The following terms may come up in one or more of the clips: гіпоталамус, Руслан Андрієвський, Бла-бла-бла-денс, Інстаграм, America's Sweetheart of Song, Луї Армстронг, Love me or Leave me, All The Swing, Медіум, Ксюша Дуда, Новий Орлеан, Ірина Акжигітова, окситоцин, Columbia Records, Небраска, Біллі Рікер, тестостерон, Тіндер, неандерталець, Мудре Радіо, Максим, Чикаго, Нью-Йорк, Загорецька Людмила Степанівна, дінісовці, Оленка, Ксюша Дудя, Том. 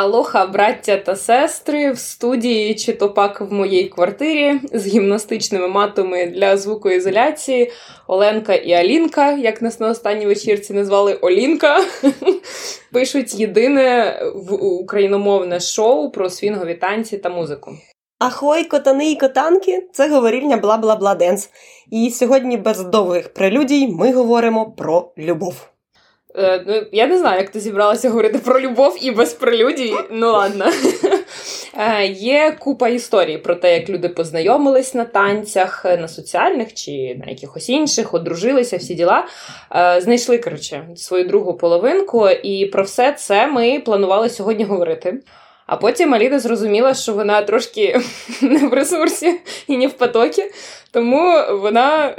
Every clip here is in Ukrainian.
Алоха, браття та сестри, в студії чи то пак в моїй квартирі з гімнастичними матами для звукоізоляції Оленка і Алінка, як нас на останній вечірці назвали Олінка, пишуть єдине україномовне шоу про свінгові танці та музику. Ахой, котани і котанки! Це говорільня «Бла-бла-бла-денс». І сьогодні без довгих прелюдій ми говоримо про любов. Я не знаю, як ти зібралася говорити про любов і без прелюдій, ну ладно. Є купа історій про те, як люди познайомились на танцях, на соціальних чи на якихось інших, одружилися, всі діла. Знайшли, коротше, свою другу половинку, і про все це ми планували сьогодні говорити. А потім Аліна зрозуміла, що вона трошки не в ресурсі і не в потокі, тому вона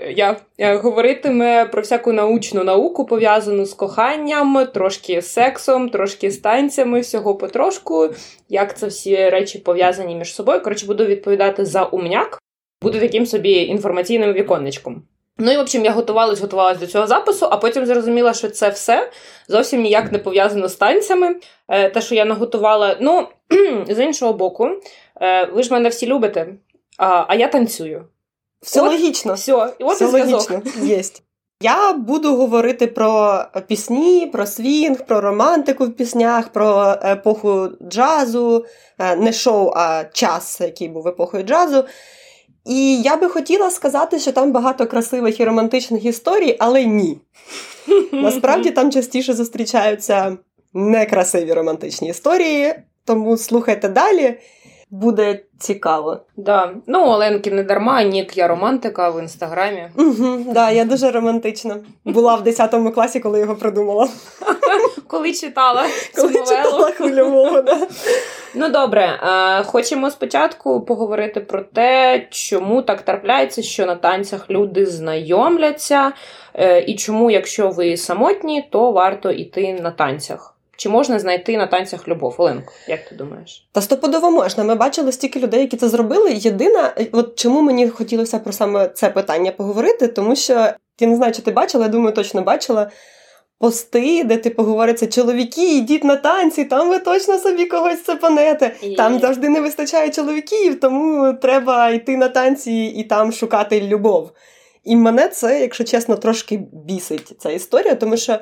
говоритиме про всяку научну науку, пов'язану з коханням, трошки з сексом, трошки з танцями, всього потрошку, як це всі речі пов'язані між собою. Коротше, буду відповідати за умняк, буду таким собі інформаційним віконечком. Ну і, в общем, я готувалась до цього запису, а потім зрозуміла, що це все зовсім ніяк не пов'язано з танцями. Те, що я наготувала, ну, з іншого боку, ви ж мене всі любите, а я танцюю. Все от, логічно. Все, і от все і зв'язок. Єсть. Я буду говорити про пісні, про свінг, про романтику в піснях, про епоху джазу, не шоу, а час, який був епохою джазу. І я би хотіла сказати, що там багато красивих і романтичних історій, але ні. Насправді там частіше зустрічаються некрасиві романтичні історії, тому слухайте далі, буде цікаво. Да. Ну, Оленки не дарма, нік я романтика в Інстаграмі. Я дуже романтична. Була в 10 класі, коли його придумала. Коли читала цю новелу. Хвильового. Ну, добре. Хочемо спочатку поговорити про те, чому так трапляється, що на танцях люди знайомляться, і чому, якщо ви самотні, то варто йти на танцях. Чи можна знайти на танцях любов? Оленко, як ти думаєш? Та стопудово можна. Ми бачили стільки людей, які це зробили. От чому мені хотілося про саме це питання поговорити, тому що, я не знаю, чи ти бачила, я думаю, точно бачила, пости, де типу говориться, чоловіки, йдіть на танці, там ви точно собі когось цепанете. Там завжди не вистачає чоловіків, тому треба йти на танці і там шукати любов. І мене це, якщо чесно, трошки бісить ця історія, тому що,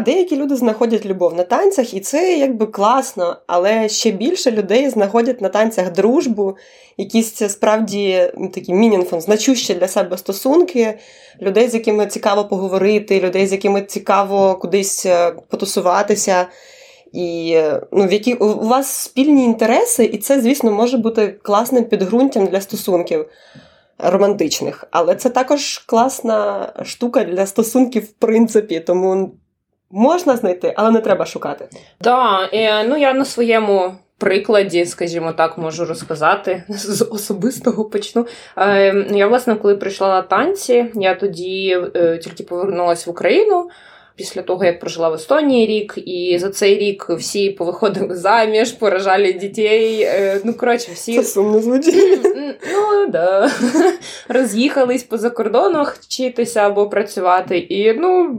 деякі люди знаходять любов на танцях, і це якби класно, але ще більше людей знаходять на танцях дружбу, якісь справді такі meaningful, значущі для себе стосунки, людей, з якими цікаво поговорити, людей, з якими цікаво кудись потусуватися, і які у вас спільні інтереси, і це, звісно, може бути класним підґрунтям для стосунків романтичних, але це також класна штука для стосунків в принципі, тому можна знайти, але не треба шукати. Так, я на своєму прикладі, скажімо так, можу розказати. З особистого почну. Я, власне, коли прийшла на танці, я тоді тільки повернулася в Україну, після того, як прожила в Естонії рік, і за цей рік всі повиходили заміж, поражали дітей, всі... Це сумно звучить. Роз'їхались по закордонах вчитися або працювати, і,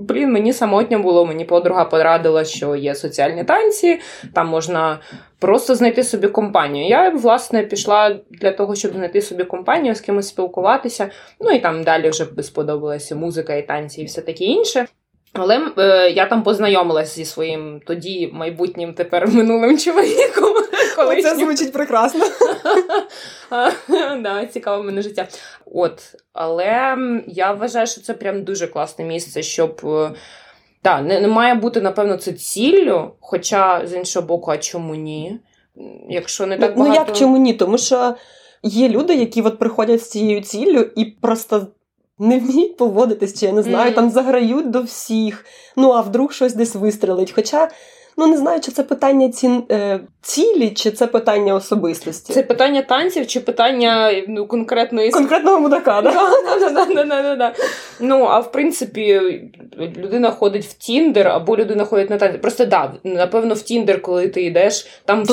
мені самотньо було, мені подруга порадила, що є соціальні танці, там можна просто знайти собі компанію. Я, власне, пішла для того, щоб знайти собі компанію, з кимось спілкуватися, і там далі вже сподобалася музика і танці і все таке інше. Але я там познайомилась зі своїм тоді майбутнім, тепер минулим чоловіком. Це звучить прекрасно. Цікаве мене життя. Але я вважаю, що це прям дуже класне місце, щоб... не має бути, напевно, це ціллю, хоча, з іншого боку, а чому ні? Якщо не так багато... чому ні? Тому що є люди, які приходять з цією ціллю і просто... не вміють поводитись, чи я не знаю, там заграють до всіх, а вдруг щось десь вистрелить. Хоча, не знаю, чи це питання цілі, чи це питання особистості. Це питання танців, чи питання конкретного мудака, да? А в принципі, людина ходить в Тіндер, або людина ходить на танці. Просто, напевно, в Тіндер, коли ти йдеш, там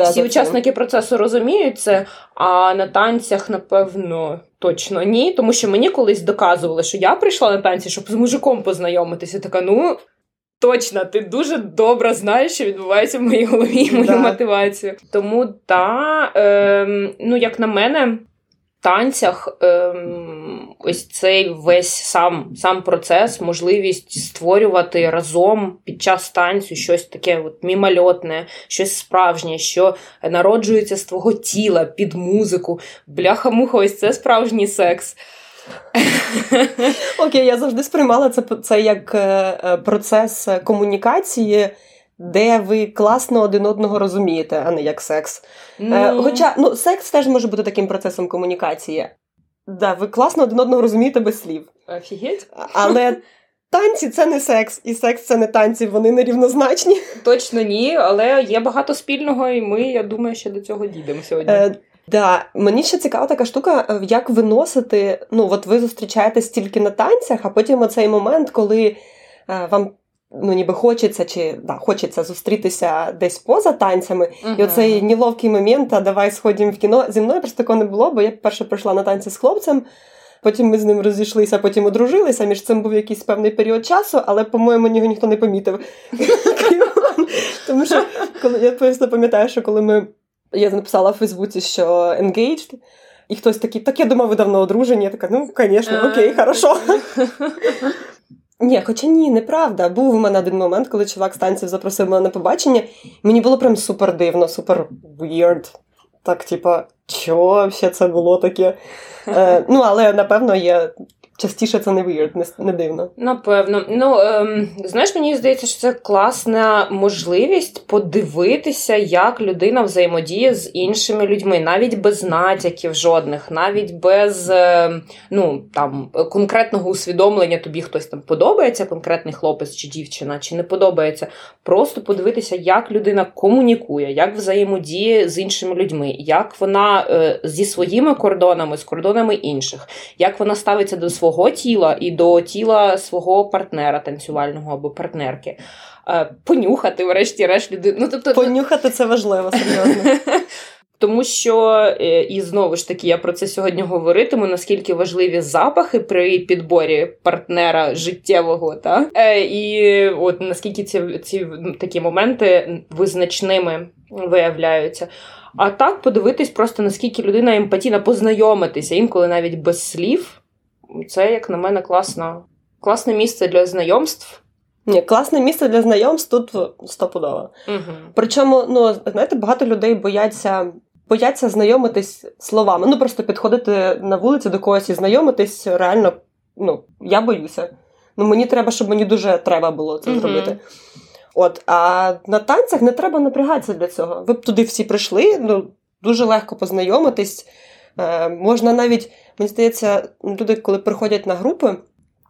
всі учасники процесу розуміють це, а на танцях, напевно... Точно ні, тому що мені колись доказували, що я прийшла на танці, щоб з мужиком познайомитися. Така, Точно, ти дуже добре знаєш, що відбувається в моїй голові і мою мотивацію. Тому, як на мене, в танцях ось цей весь сам процес, можливість створювати разом під час танцю щось таке от мімольотне, щось справжнє, що народжується з твого тіла під музику. Бляха-муха, ось це справжній секс. Окей, я завжди сприймала це як процес комунікації, де ви класно один одного розумієте, а не як секс. Хоча, секс теж може бути таким процесом комунікації. Да, ви класно один одного розумієте без слів. Офігеть. Але танці – це не секс, і секс – це не танці, вони нерівнозначні. Точно ні, але є багато спільного, і ми, я думаю, ще до цього дійдемо сьогодні. Мені ще цікава така штука, як виносити, ви зустрічаєтесь тільки на танцях, а потім оцей момент, коли вам ніби хочеться, хочеться зустрітися десь поза танцями, і оцей неловкий момент, а давай сходимо в кіно. Зі мною просто такого не було, бо я перше прийшла на танці з хлопцем, потім ми з ним розійшлися, потім одружилися, між цим був якийсь певний період часу, але, по-моєму, його ніхто не помітив. Тому що я просто пам'ятаю, що коли я написала в Фейсбуці, що engaged, і хтось такий, так я думаю, ви давно одружені. Я така, звісно, окей, хорошо. Ні, хоча ні, неправда. Був у мене один момент, коли чувак з танців запросив мене на побачення. Мені було прям супер дивно, супер weird. Так, що взагалі це було таке? Але, напевно, є... Частіше це не weird, не дивно. Напевно. Знаєш, мені здається, що це класна можливість подивитися, як людина взаємодіє з іншими людьми. Навіть без натяків жодних, навіть без конкретного усвідомлення тобі хтось там подобається, конкретний хлопець чи дівчина, чи не подобається. Просто подивитися, як людина комунікує, як взаємодіє з іншими людьми, як вона зі своїми кордонами, з кордонами інших, як вона ставиться до свого тіла і до тіла свого партнера танцювального або партнерки. Понюхати, врешті-решт, людину. Понюхати – це важливо, серйозно. Тому що, і знову ж таки, я про це сьогодні говоритиму, наскільки важливі запахи при підборі партнера життєвого, і от наскільки ці такі моменти визначними виявляються. А так подивитись просто, наскільки людина емпатійна, познайомитися, інколи навіть без слів. Це, як на мене, класне місце для знайомств. Ні, класне місце для знайомств тут стопудово. Угу. Причому, знаєте, багато людей бояться знайомитись словами. Просто підходити на вулицю до когось і знайомитись, реально, я боюся. Мені треба, щоб мені дуже треба було це зробити. А на танцях не треба напрягатися для цього. Ви б туди всі прийшли, дуже легко познайомитись. Можна навіть, мені здається, люди, коли приходять на групи,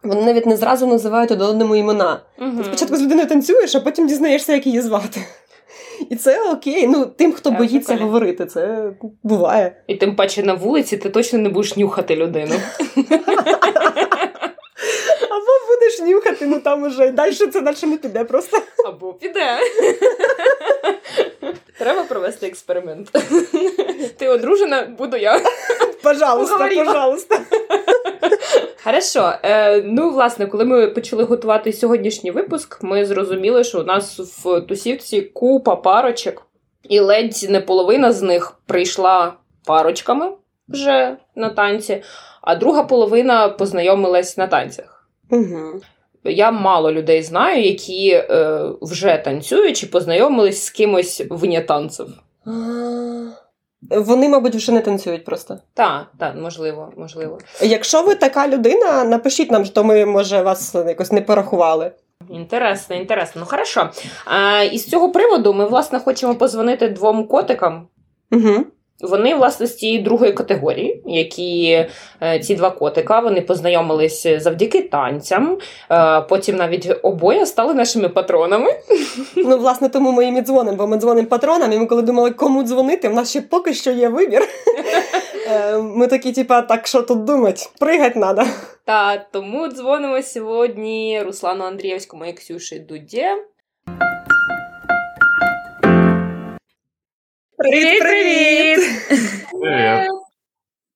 вони навіть не зразу називають одному імена. Ти спочатку з людиною танцюєш, а потім дізнаєшся, як її звати. І це окей, тим, хто боїться говорити, це буває. І тим паче на вулиці ти точно не будеш нюхати людину. Або будеш нюхати, там уже, і далі не піде просто. Або піде. Треба провести експеримент. Ти одружена, буду я. Пожалуйста. Хорошо. Власне, коли ми почали готувати сьогоднішній випуск, ми зрозуміли, що у нас в тусівці купа парочок, і ледь не половина з них прийшла парочками вже на танці, а друга половина познайомилась на танцях. Угу. Я мало людей знаю, які вже танцюючи познайомились з кимось вне танців. Вони, мабуть, вже не танцюють просто. Так, можливо. Якщо ви така людина, напишіть нам, що ми, може, вас якось не порахували. Інтересно. Хорошо. І з цього приводу ми, власне, хочемо подзвонити двом котикам. Угу. Вони, власне, з цієї другої категорії, ці два котика, вони познайомились завдяки танцям, потім навіть обоє стали нашими патронами. Власне, тому ми їм і дзвонимо, бо ми дзвонимо патронам, і ми коли думали, кому дзвонити, в нас ще поки що є вибір. Ми такі, так що тут думати? Пригать треба. Так, тому дзвонимо сьогодні Руслану Андрієвському і Ксюші Дуді. Привіт! Привіт!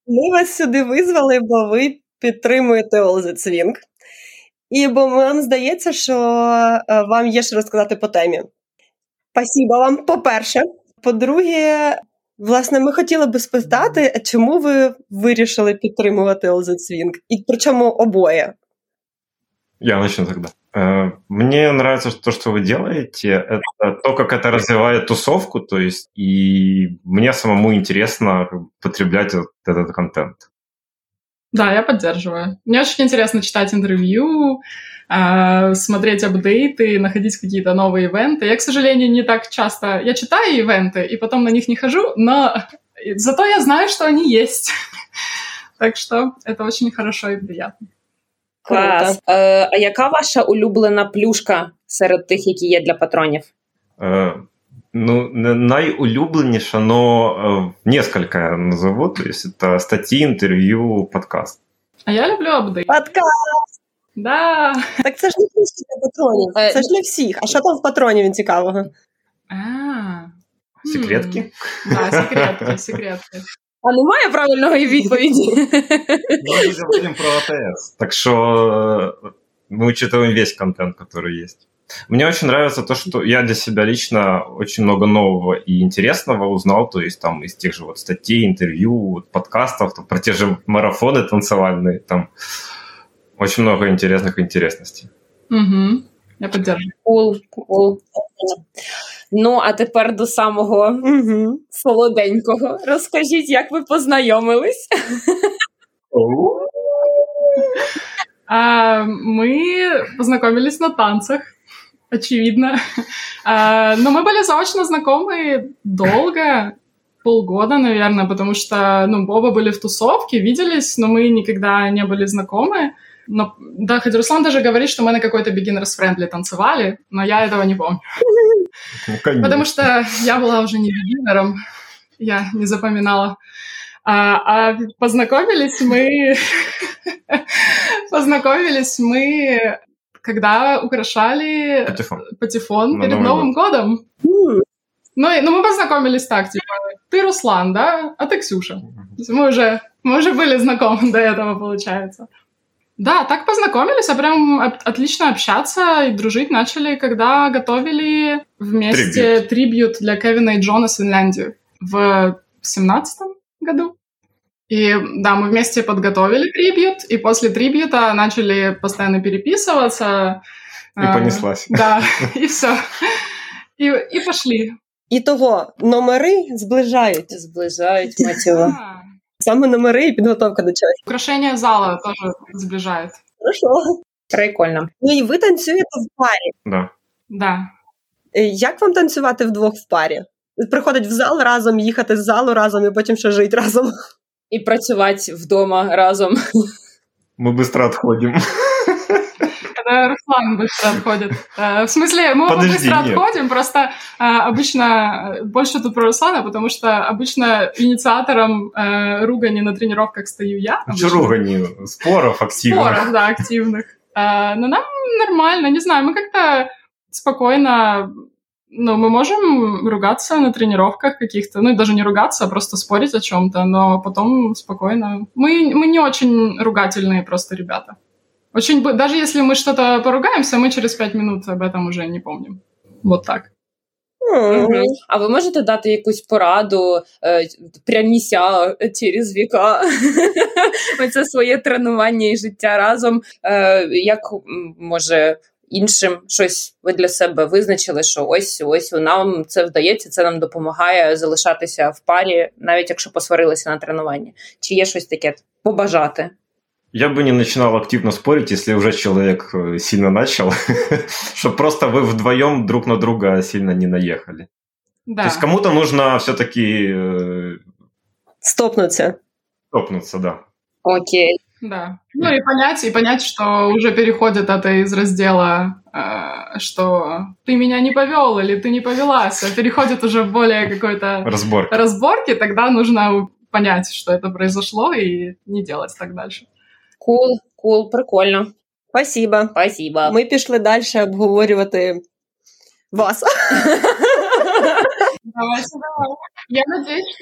Ми вас сюди визвали, бо ви підтримуєте All The Swing. І бо вам здається, що вам є що розказати по темі. Спасибо вам, по-перше. По-друге, власне, ми хотіли би спитати, чому ви вирішили підтримувати All The Swing? І причому обоє? Я начну тогда. Мне нравится то, что вы делаете, это то, как это развивает тусовку, то есть и мне самому интересно потреблять вот этот контент. Да, я поддерживаю. Мне очень интересно читать интервью, смотреть апдейты, находить какие-то новые ивенты. Я, к сожалению, не так часто... Я читаю ивенты и потом на них не хожу, но зато я знаю, что они есть. Так что это очень хорошо и приятно. Клас. А яка ваша улюблена плюшка серед тих, які є для патронів? Ну, найулюбленіше, но несколько я назову. То есть это статьи, интервью, подкаст. А я люблю апдейт. Подкаст! Да. Так це ж не плюшки для патронів. Це ж для всіх. А що там в патроні він цікавого? Секретки? Да, секретки. А немає правильної відповіді? Ми вже говоримо про АТС. Так що ми учитываем весь контент, который есть. Мне очень нравится то, что я для себя лично очень много нового и интересного узнал, то есть там из тех же вот статей, интервью, подкастов, там, про те же марафоны танцевальные, там очень много интересных интересностей. Угу. Я поддержу. Cool. Ну, а тепер до самого солоденького. Розкажіть, як ви познайомились? Мы познакомились на танцах, очевидно. Но мы были заочно знакомы долго, полгода, наверное, потому что оба были в тусовке, виделись, но мы никогда не были знакомы. Но, да, хоть Руслан даже говорит, что мы на какой-то beginners-friendly танцевали, но я этого не помню. Ну, конечно. Потому что я была уже не beginner'ом, я не запоминала. А познакомились мы, когда украшали Патефон перед Новым годом. Ну, мы познакомились так, типа, ты Руслан, да, а ты Ксюша. Мы уже были знакомы до этого, получается. Да, так познакомились, а прям отлично общаться и дружить начали, когда готовили вместе трибьют для Кевина и Джона с Финляндии в 2017 году. И да, мы вместе подготовили трибьют, и после трибьюта начали постоянно переписываться. И понеслась. Да, и все. И пошли. Итого, номери сближають, мать его. Саме номери і підготовка до чогось. Украшення зала теж зближають. Хорошо. Прикольно. Ну і ви танцюєте в парі. Да. Як вам танцювати вдвох в парі? Приходить в зал разом, їхати з залу разом і потім ще жити разом. І працювати вдома разом. Ми швидко відходимо. Руслан быстро отходит. В смысле, мы быстро отходим, просто обычно больше тут про Руслана, потому что обычно инициатором ругани на тренировках стою я. Ругани, споров активных. Споров, да, активных. Но нам нормально, не знаю, мы как-то спокойно, мы можем ругаться на тренировках каких-то, даже не ругаться, а просто спорить о чем-то, но потом спокойно. Мы не очень ругательные просто ребята. Очень, даже если мы что-то поругаемся, мы через 5 минут об этом уже не помним. Вот так. Mm-hmm. А ви можете дати якусь пораду пряніся через віка? Оце своє тренування і життя разом. Як, може, іншим щось ви для себе визначили, що ось нам це вдається, це нам допомагає залишатися в парі, навіть якщо посварилися на тренуванні. Чи є щось таке побажати? Я бы не начинал активно спорить, если уже человек сильно начал, чтобы просто вы вдвоем друг на друга сильно не наехали. Да. То есть кому-то нужно все-таки... Стопнуться, да. Окей. Да. И понять, что уже переходит это из раздела, что ты меня не повел или ты не повелась, а переходит уже в более какой-то... Разборки, тогда нужно понять, что это произошло и не делать так дальше. Cool, прикольно. Спасибо. Ми пішли далі обговорювати вас. Давай. Я надіюсь,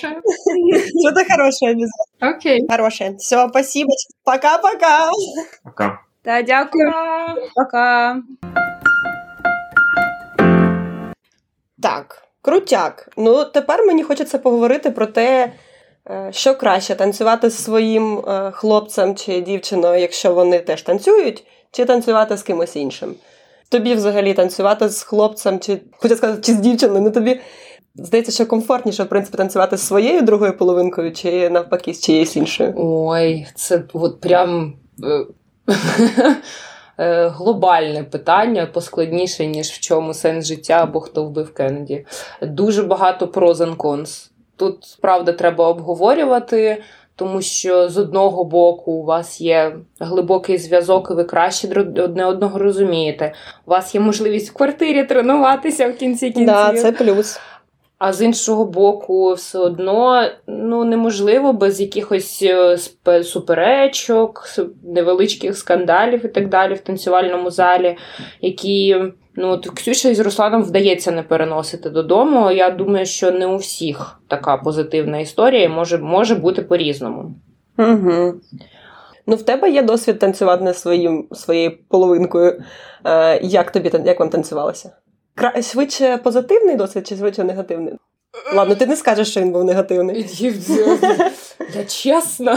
Что-то хорошее обязательно. Окей. Хорошее. Все, спасибо. Пока-пока. Пока. Та дякую. Пока. Так, крутяк. Ну, тепер мені хочеться поговорити про те, що краще, танцювати з своїм хлопцем чи дівчиною, якщо вони теж танцюють, чи танцювати з кимось іншим. Тобі взагалі танцювати з хлопцем, чи, хочу сказати, чи з дівчиною, ну тобі здається, що комфортніше, в принципі, танцювати з своєю другою половинкою, чи навпаки, з чиєюсь іншою? Ой, це от прям глобальне питання, поскладніше, ніж в чому сенс життя або хто вбив Кеннеді. Дуже багато pros and cons. Тут, справді, треба обговорювати, тому що з одного боку у вас є глибокий зв'язок, і ви краще одне одного розумієте. У вас є можливість в квартирі тренуватися в кінці кінців. Да, це плюс. А з іншого боку, все одно неможливо без якихось суперечок, невеличких скандалів і так далі в танцювальному залі, які... Ксюша із Русланом вдається не переносити додому. Я думаю, що не у всіх така позитивна історія, може бути по-різному. Угу. В тебе є досвід танцювати своєю половинкою. Як вам танцювалося? Швидше позитивний досвід чи швидше негативний? Ладно, ти не скажеш, що він був негативний. Я чесно.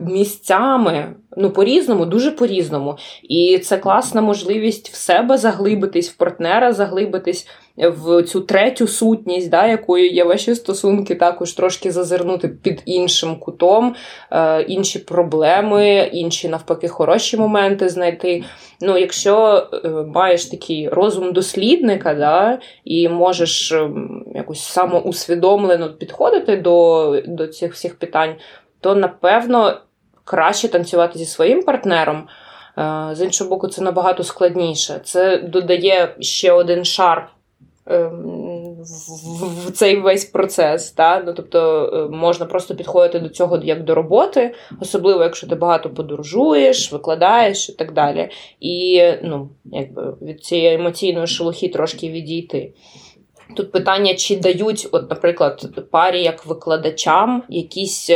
Місцями, по-різному, дуже по-різному. І це класна можливість в себе заглибитись, в партнера заглибитись, в цю третю сутність, якою є ваші стосунки, також трошки зазирнути під іншим кутом, інші проблеми, інші, навпаки, хороші моменти знайти. Якщо маєш такий розум дослідника, і можеш якось самоусвідомлено підходити до цих всіх питань, то, напевно, краще танцювати зі своїм партнером. З іншого боку, це набагато складніше. Це додає ще один шар в цей весь процес. Тобто можна просто підходити до цього як до роботи, особливо, якщо ти багато подорожуєш, викладаєш і так далі. І від цієї емоційної шелухи трошки відійти. Тут питання, чи дають, наприклад, парі як викладачам якісь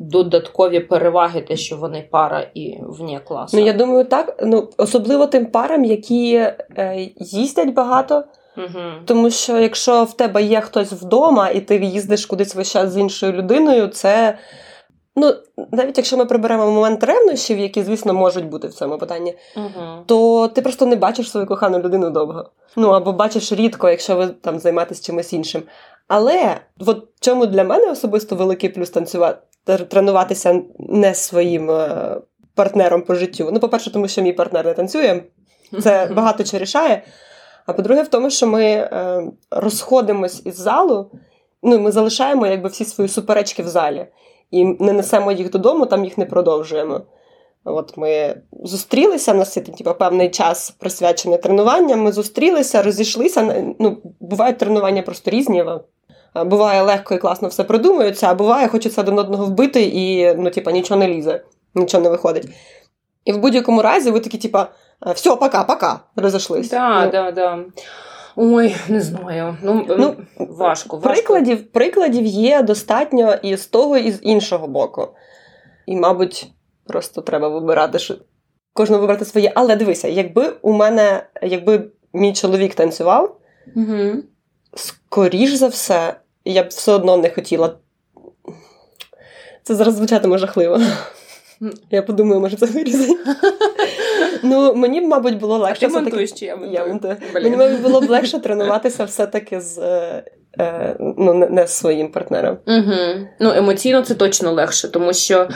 додаткові переваги, те, що вони пара і вне класу. Я думаю, так. Особливо тим парам, які їздять багато. Угу. Тому що якщо в тебе є хтось вдома, і ти їздиш кудись весь час з іншою людиною, це... навіть якщо ми приберемо момент ревнощів, які, звісно, можуть бути в цьому питанні, то ти просто не бачиш свою кохану людину довго. Або бачиш рідко, якщо ви там займаєтесь чимось іншим. Але от чому для мене особисто великий плюс тренуватися не своїм партнером по життю. По-перше, тому що мій партнер не танцює. Це багато чого рішає. А по-друге, в тому, що ми розходимось із залу, ми залишаємо всі свої суперечки в залі. І не несемо їх додому, там їх не продовжуємо. Ми зустрілися, у нас є певний час присвячений тренуванням, ми зустрілися, розійшлися. Бувають тренування просто різні. Буває легко і класно все продумується, а буває хочеться один одного вбити і нічого не лізе, нічого не виходить. І в будь-якому разі ви такі, все, пока-пока, розійшлися. Так. Ой, не знаю. Важко. Прикладів є достатньо і з того, і з іншого боку. І, мабуть, просто треба вибирати, кожного вибрати своє. Але дивися, якби мій чоловік танцював, скоріш за все, я б все одно не хотіла. Це зараз звучатиме жахливо. Я подумаю, може це вирізати. Мені б, мабуть, було легше... А ти монтуєш, чи я монтую? Мені, мабуть, було б легше тренуватися все-таки з... не з своїм партнером. Угу. Емоційно це точно легше, тому що...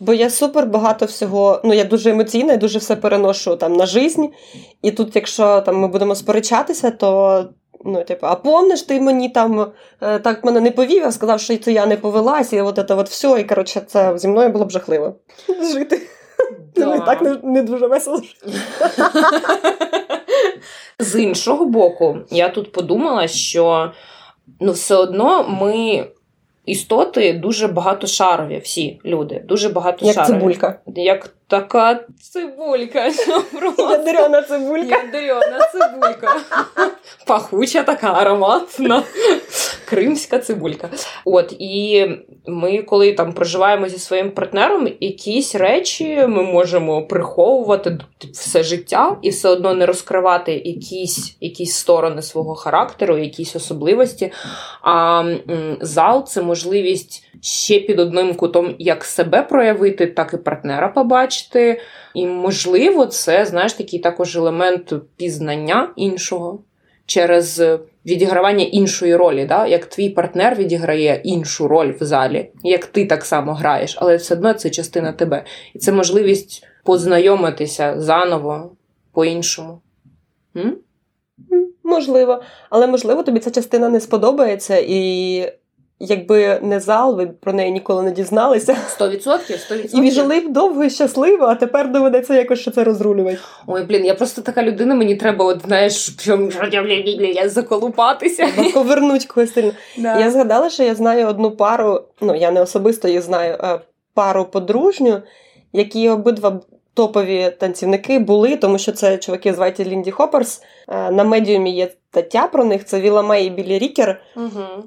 Бо я супер багато всього... я дуже емоційна, я дуже все переношу на жизнь. І тут, якщо ми будемо сперечатися, то... а помниш, ти мені так мене не повів, а сказав, що це я не повелась, і все, і, коротше, це зі мною було б жахливо жити. І так не дуже весело жити. З іншого боку, я тут подумала, що все одно ми істоти дуже багатошарові, всі люди, дуже багатошарові. Як цибулька. Як така цибулька. Ядрена цибулька. Ядрена цибулька. Пахуча така, ароматна. Кримська цибулька. От, і ми, коли там проживаємо зі своїм партнером, якісь речі ми можемо приховувати все життя і все одно не розкривати якісь сторони свого характеру, якісь особливості. А зал – це можливість ще під одним кутом як себе проявити, так і партнера побачити. І, можливо, це, знаєш, такий також елемент пізнання іншого через відігравання іншої ролі, да? Як твій партнер відіграє іншу роль в залі, як ти так само граєш, але все одно це частина тебе. І це можливість познайомитися заново, по-іншому. Можливо. Але, можливо, тобі ця частина не сподобається, і якби не зал, ви про неї ніколи не дізналися. 100%. І жили б довго і щасливо, а тепер доведеться якось ще це розрулювати. Ой, блін, я просто така людина, мені треба, от, знаєш, я заколупатися. Або повернуть когось сильно. Да. Я згадала, що я знаю одну пару, ну, я не особисто її знаю, а пару подружню, які обидва топові танцівники були, тому що це чуваки звають Лінді Хопперс. На Медіумі є стаття про них, це Віла Мей і Біллі Рікер. Угу.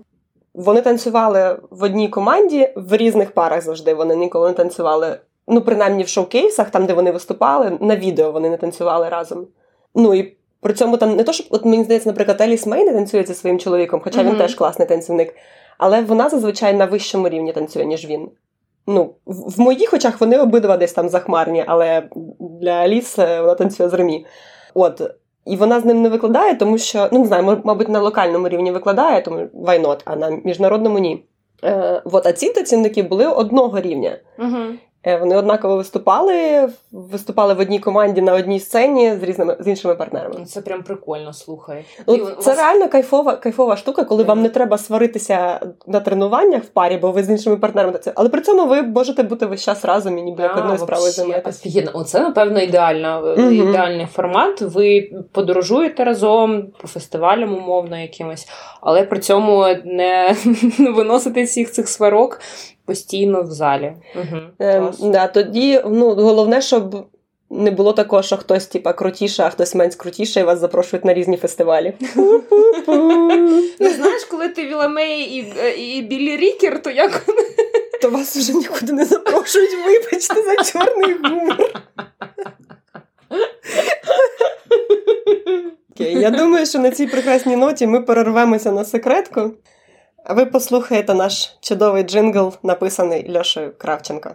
Вони танцювали в одній команді, в різних парах завжди. Вони ніколи не танцювали, ну, принаймні в шоукейсах, там, де вони виступали, на відео вони не танцювали разом. Ну, і при цьому там не то, щоб, от мені здається, наприклад, Еліс Мей не танцює зі своїм чоловіком, хоча він теж класний танцівник, але вона зазвичай на вищому рівні танцює, ніж він. Ну, в моїх очах вони обидва десь там захмарні, але для Еліс вона танцює з Ремі. От. І вона з ним не викладає, тому що, ну, не знаю, мабуть, на локальному рівні викладає, тому why not, а на міжнародному – ні. А ці танцівники були одного рівня. Uh-huh. Вони однаково виступали в одній команді на одній сцені з іншими партнерами. Це прям прикольно, слухай. Ну, це реально кайфова штука, коли вам не треба сваритися на тренуваннях в парі, бо ви з іншими партнерами. Але при цьому ви можете бути весь час разом і ніби як одною справою займатися. Оце, напевно, ідеальний формат. Ви подорожуєте разом, по фестивалям умовно якимось, але при цьому не виносите всіх цих сварок постійно в залі. Угу. Тоді, ну, головне, щоб не було такого, що хтось, типа, крутіше, а хтось менш крутіше, і вас запрошують на різні фестивалі. Ну, знаєш, коли ти Віла Мей і Біллі Рікер, то як... То вас вже нікуди не запрошують, вибачте за чорний гумор. Окей, я думаю, що на цій прекрасній ноті ми перервемося на секретку. А ви послухаєте наш чудовий джингл, написаний Льошею Кравченко.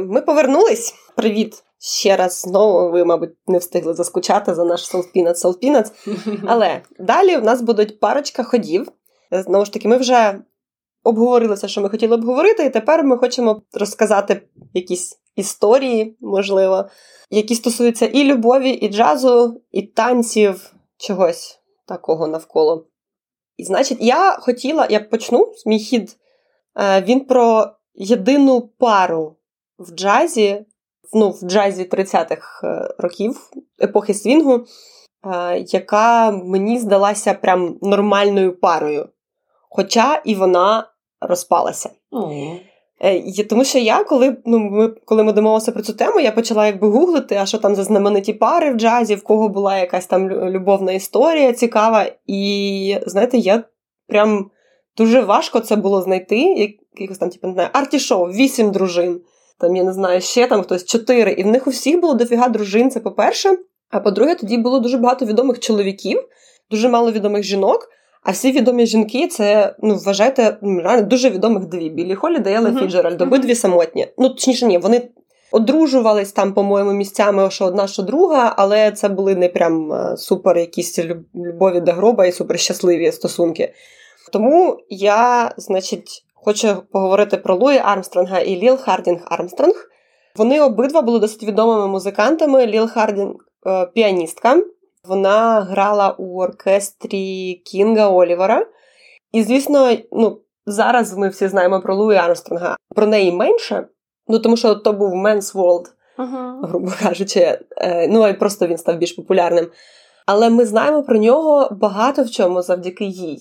Ми повернулись. Привіт ще раз знову. Ви, мабуть, не встигли заскучати за наш Солпінац. Але далі в нас будуть парочка ходів. Знову ж таки, ми вже обговорили все, що ми хотіли обговорити, і тепер ми хочемо розказати якісь історії, можливо, які стосуються і любові, і джазу, і танців, чогось такого навколо. І, значить, я почну, мій хід, він про єдину пару в джазі, ну, в джазі 30-х років, епохи свінгу, яка мені здалася прям нормальною парою. Хоча і вона розпалася. Тому що я, коли ми домовилися про цю тему, я почала якби гуглити, а що там за знамениті пари в джазі, в кого була якась там любовна історія цікава. І, знаєте, я прям дуже важко це було знайти. Якихось там, не знаю, арті-шоу, 8 дружин, там, я не знаю, ще там хтось 4. І в них у всіх було дофіга дружин, це по-перше. А по-друге, тоді було дуже багато відомих чоловіків, дуже мало відомих жінок. А всі відомі жінки – це, ну, вважайте, реально дуже відомих дві. Біллі Холідей, Елла Фіцджеральд, обидві самотні. Ну, точніше, ні, вони одружувались там, по-моєму, місцями, що одна, що друга, але це були не прям супер якісь любові до гроба і супер щасливі стосунки. Тому я, значить, хочу поговорити про Луї Армстронга і Ліл Хардінг Армстронг. Вони обидва були досить відомими музикантами. Ліл Хардінг – піаністка. Вона грала у оркестрі Кінга Олівера. І, звісно, ну, зараз ми всі знаємо про Луї Армстронга. Про неї менше, ну, тому що то був Men's World, грубо кажучи. Ну, і просто він став більш популярним. Але ми знаємо про нього багато в чому завдяки їй.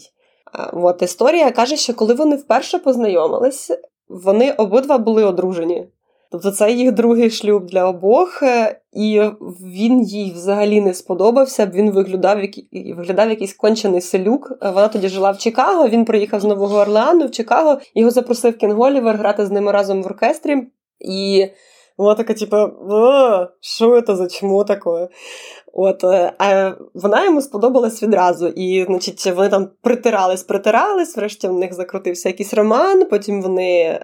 От історія каже, що коли вони вперше познайомились, Вони обидва були одружені. Тобто це їх другий шлюб для обох, і він їй взагалі не сподобався, він виглядав якийсь кончений селюк. Вона тоді жила в Чикаго, він приїхав з Нового Орлеану в Чикаго, його запросив Кінг Олівер грати з ними разом в оркестрі, і вона така, типа, що це за чмо таке? От, а вона йому сподобалась відразу, і, значить, вони там притирались, врешті в них закрутився якийсь роман, потім вони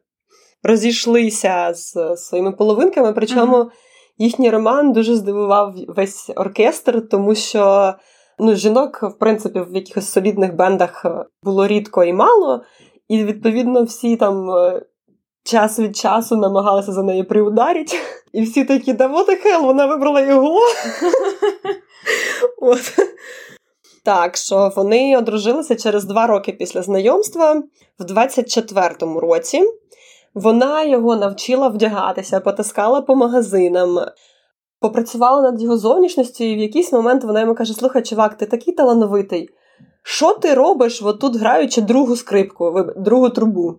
розійшлися з своїми половинками, причому їхній роман дуже здивував весь оркестр, тому що, жінок, в принципі, в якихось солідних бендах було рідко і мало, і, відповідно, всі там час від часу намагалися за нею приударити, і всі такі, да вот і хел, вона вибрала його. От. Так, що вони одружилися через 2 роки після знайомства, в 24-му році. Вона його навчила вдягатися, потискала по магазинам, попрацювала над його зовнішністю, і в якийсь момент вона йому каже, слухай, чувак, ти такий талановитий, що ти робиш отут, граючи другу скрипку, другу трубу?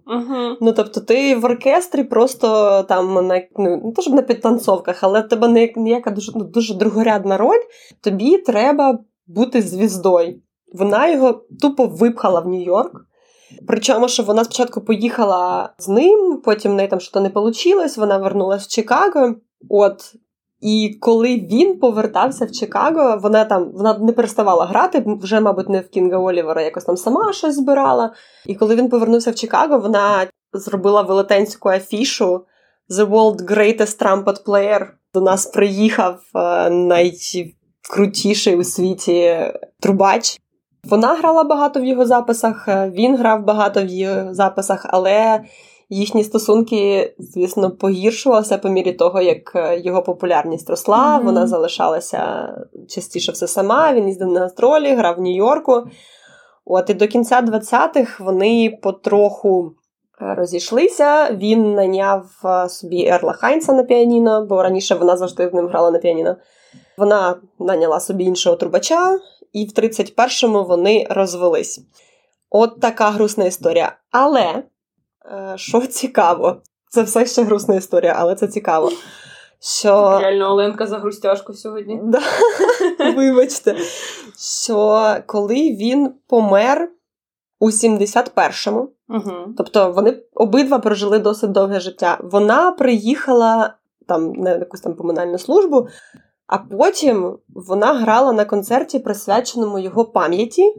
Тобто ти в оркестрі просто там, не то щоб на підтанцовках, але в тебе ніяка дуже другорядна роль, тобі треба бути звіздою. Вона його тупо випхала в Нью-Йорк. Причому, що вона спочатку поїхала з ним, потім в неї там щось не вийшло, вона вернулася в Чикаго. От. І коли він повертався в Чикаго, вона не переставала грати, вже, мабуть, не в Кінга Олівера, якось там сама щось збирала. І коли він повернувся в Чикаго, вона зробила велетенську афішу «The World Greatest Trumpet Player». До нас приїхав найкрутіший у світі трубач. Вона грала багато в його записах, він грав багато в її записах, але їхні стосунки, звісно, погіршувалися по мірі того, як його популярність росла, вона залишалася частіше все сама, він їздив на гастролі, грав в Нью-Йорку. От, і до кінця 20-х вони потроху розійшлися, він найняв собі Ерла Хайнца на піаніно, бо раніше вона завжди з ним грала на піаніно. Вона найняла собі іншого трубача, і в 31-му вони розвелись. От така грустна історія. Але, що цікаво, це все ще грустна історія, але це цікаво, що... Реально, Оленка за грустяшку сьогодні. Да, вибачте. Що коли він помер у 71-му, тобто вони обидва прожили досить довге життя, вона приїхала там на якусь там поминальну службу, а потім вона грала на концерті, присвяченому його пам'яті,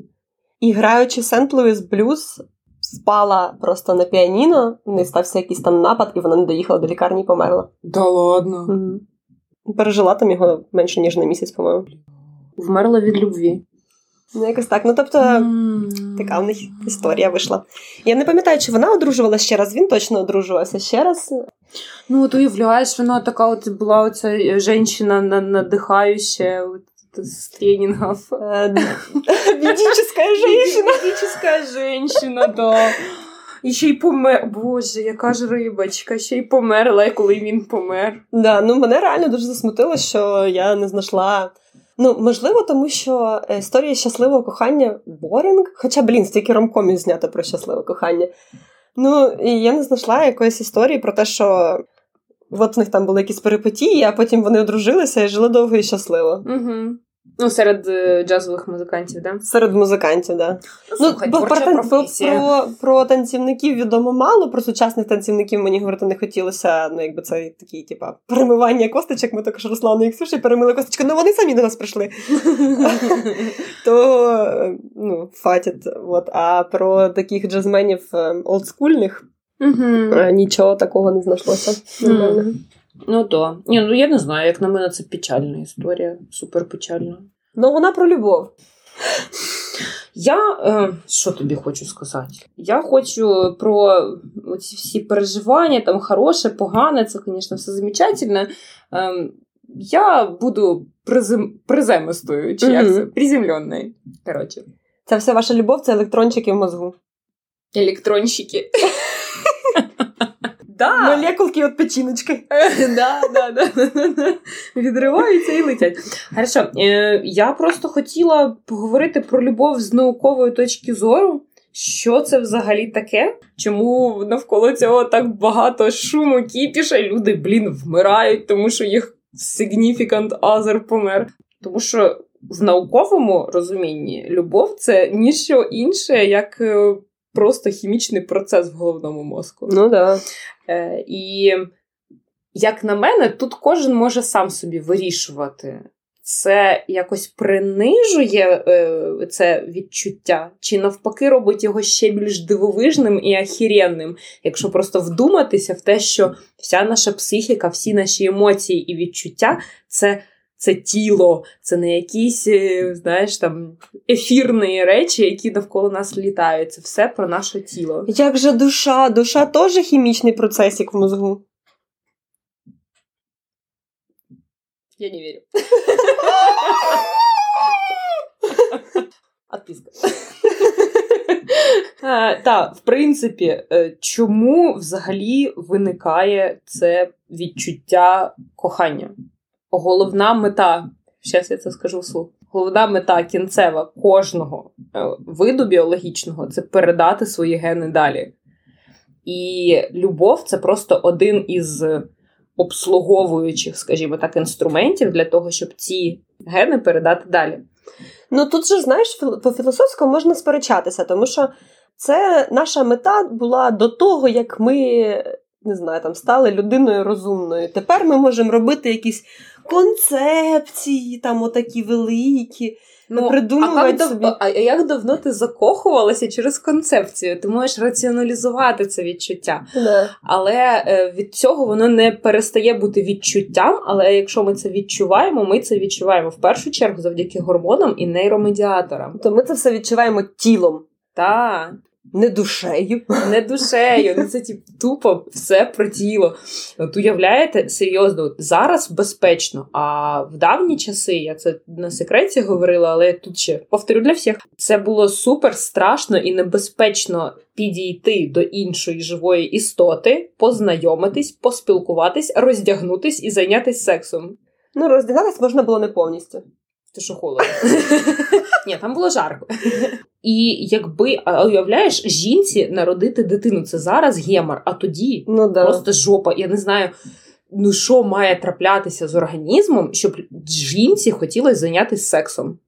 і, граючи Сент-Луїс блюз, спала просто на піаніно, в неї стався якийсь там напад, і вона не доїхала до лікарні і померла. Да ладно? Пережила там його менше, ніж на місяць, по-моєму. Вмерла від любві. Якось так. Тобто, така в них історія вийшла. Я не пам'ятаю, чи вона одружувала ще раз, він точно одружувався ще раз. От уявляєш, вона така от була оця жінка надихаюча з тренінгів. Ведична жінка, да. І ще й помер... Боже, яка ж рибочка, ще й померла, коли він помер. Да, мене реально дуже засмутило, що я не знайшла... Можливо, тому що історія щасливого кохання борінг, хоча, стільки ромкомів знято про щасливе кохання. І я не знайшла якоїсь історії про те, що от в них там були якісь перипетії, а потім вони одружилися і жили довго і щасливо. Серед джазових музикантів, да? Серед музикантів, да. Слухай, творча професія. Про танцівників відомо мало, про сучасних танцівників мені говорити не хотілося, це такі, перемивання косточок, ми також Руслану і Ксюші перемили косточки, вони самі до нас прийшли. То, фатіт. А про таких джазменів олдскульних нічого такого не знайшлося. Да. Я не знаю, як на мене це печальна історія, супер печальна. Вона про любов. Що тобі хочу сказати? Я хочу про ці всі переживання, там, хороше, погане, це, звісно, все замечательно. Я буду приземистою, чи як це? Приземленою, коротше. Це все ваша любов, це електрончики в мозгу. Електронщики. Да. Молекулки від печіночки. Відриваються і летять. Хорошо. Я просто хотіла поговорити про любов з наукової точки зору, що це взагалі таке? Чому навколо цього так багато шуму, кіпіша? Люди, вмирають, тому що їх significant other помер. Тому що в науковому розумінні любов – це ніщо інше, як просто хімічний процес в головному мозку. Ну да. І, як на мене, тут кожен може сам собі вирішувати. Це якось принижує це відчуття? Чи навпаки робить його ще більш дивовижним і ахіренним? Якщо просто вдуматися в те, що вся наша психіка, всі наші емоції і відчуття – це тіло, це не якісь, знаєш, там, ефірні речі, які навколо нас літають. Це все про наше тіло. Як же душа? Душа теж хімічний процесик в мозку. Я не вірю. Отписка. Так, в принципі, чому взагалі виникає це відчуття кохання? Головна мета, зараз я це скажу вслух, головна мета кінцева кожного виду біологічного – це передати свої гени далі. І любов – це просто один із обслуговуючих, скажімо так, інструментів для того, щоб ці гени передати далі. Ну тут же, знаєш, по-філософському можна сперечатися, тому що це наша мета була до того, як ми... не знаю, там, стали людиною розумною. Тепер ми можемо робити якісь концепції, там, отакі великі, ну, придумувати собі. А як давно ти закохувалася через концепцію? Ти можеш раціоналізувати це відчуття. Не. Але від цього воно не перестає бути відчуттям, але якщо ми це відчуваємо в першу чергу завдяки гормонам і нейромедіаторам. То ми це все відчуваємо тілом. Так. Не душею. Це тупо все про тіло. От уявляєте, серйозно, зараз безпечно, а в давні часи, я це на секреті говорила, але тут ще повторю для всіх, це було супер страшно і небезпечно підійти до іншої живої істоти, познайомитись, поспілкуватись, роздягнутись і зайнятися сексом. Ну, роздягатись можна було не повністю. Ти що, холодно? Ні, там було жарко. І якби, уявляєш, жінці народити дитину, це зараз гемор, а тоді просто жопа. Я не знаю, що має траплятися з організмом, щоб жінці хотілося зайнятися сексом.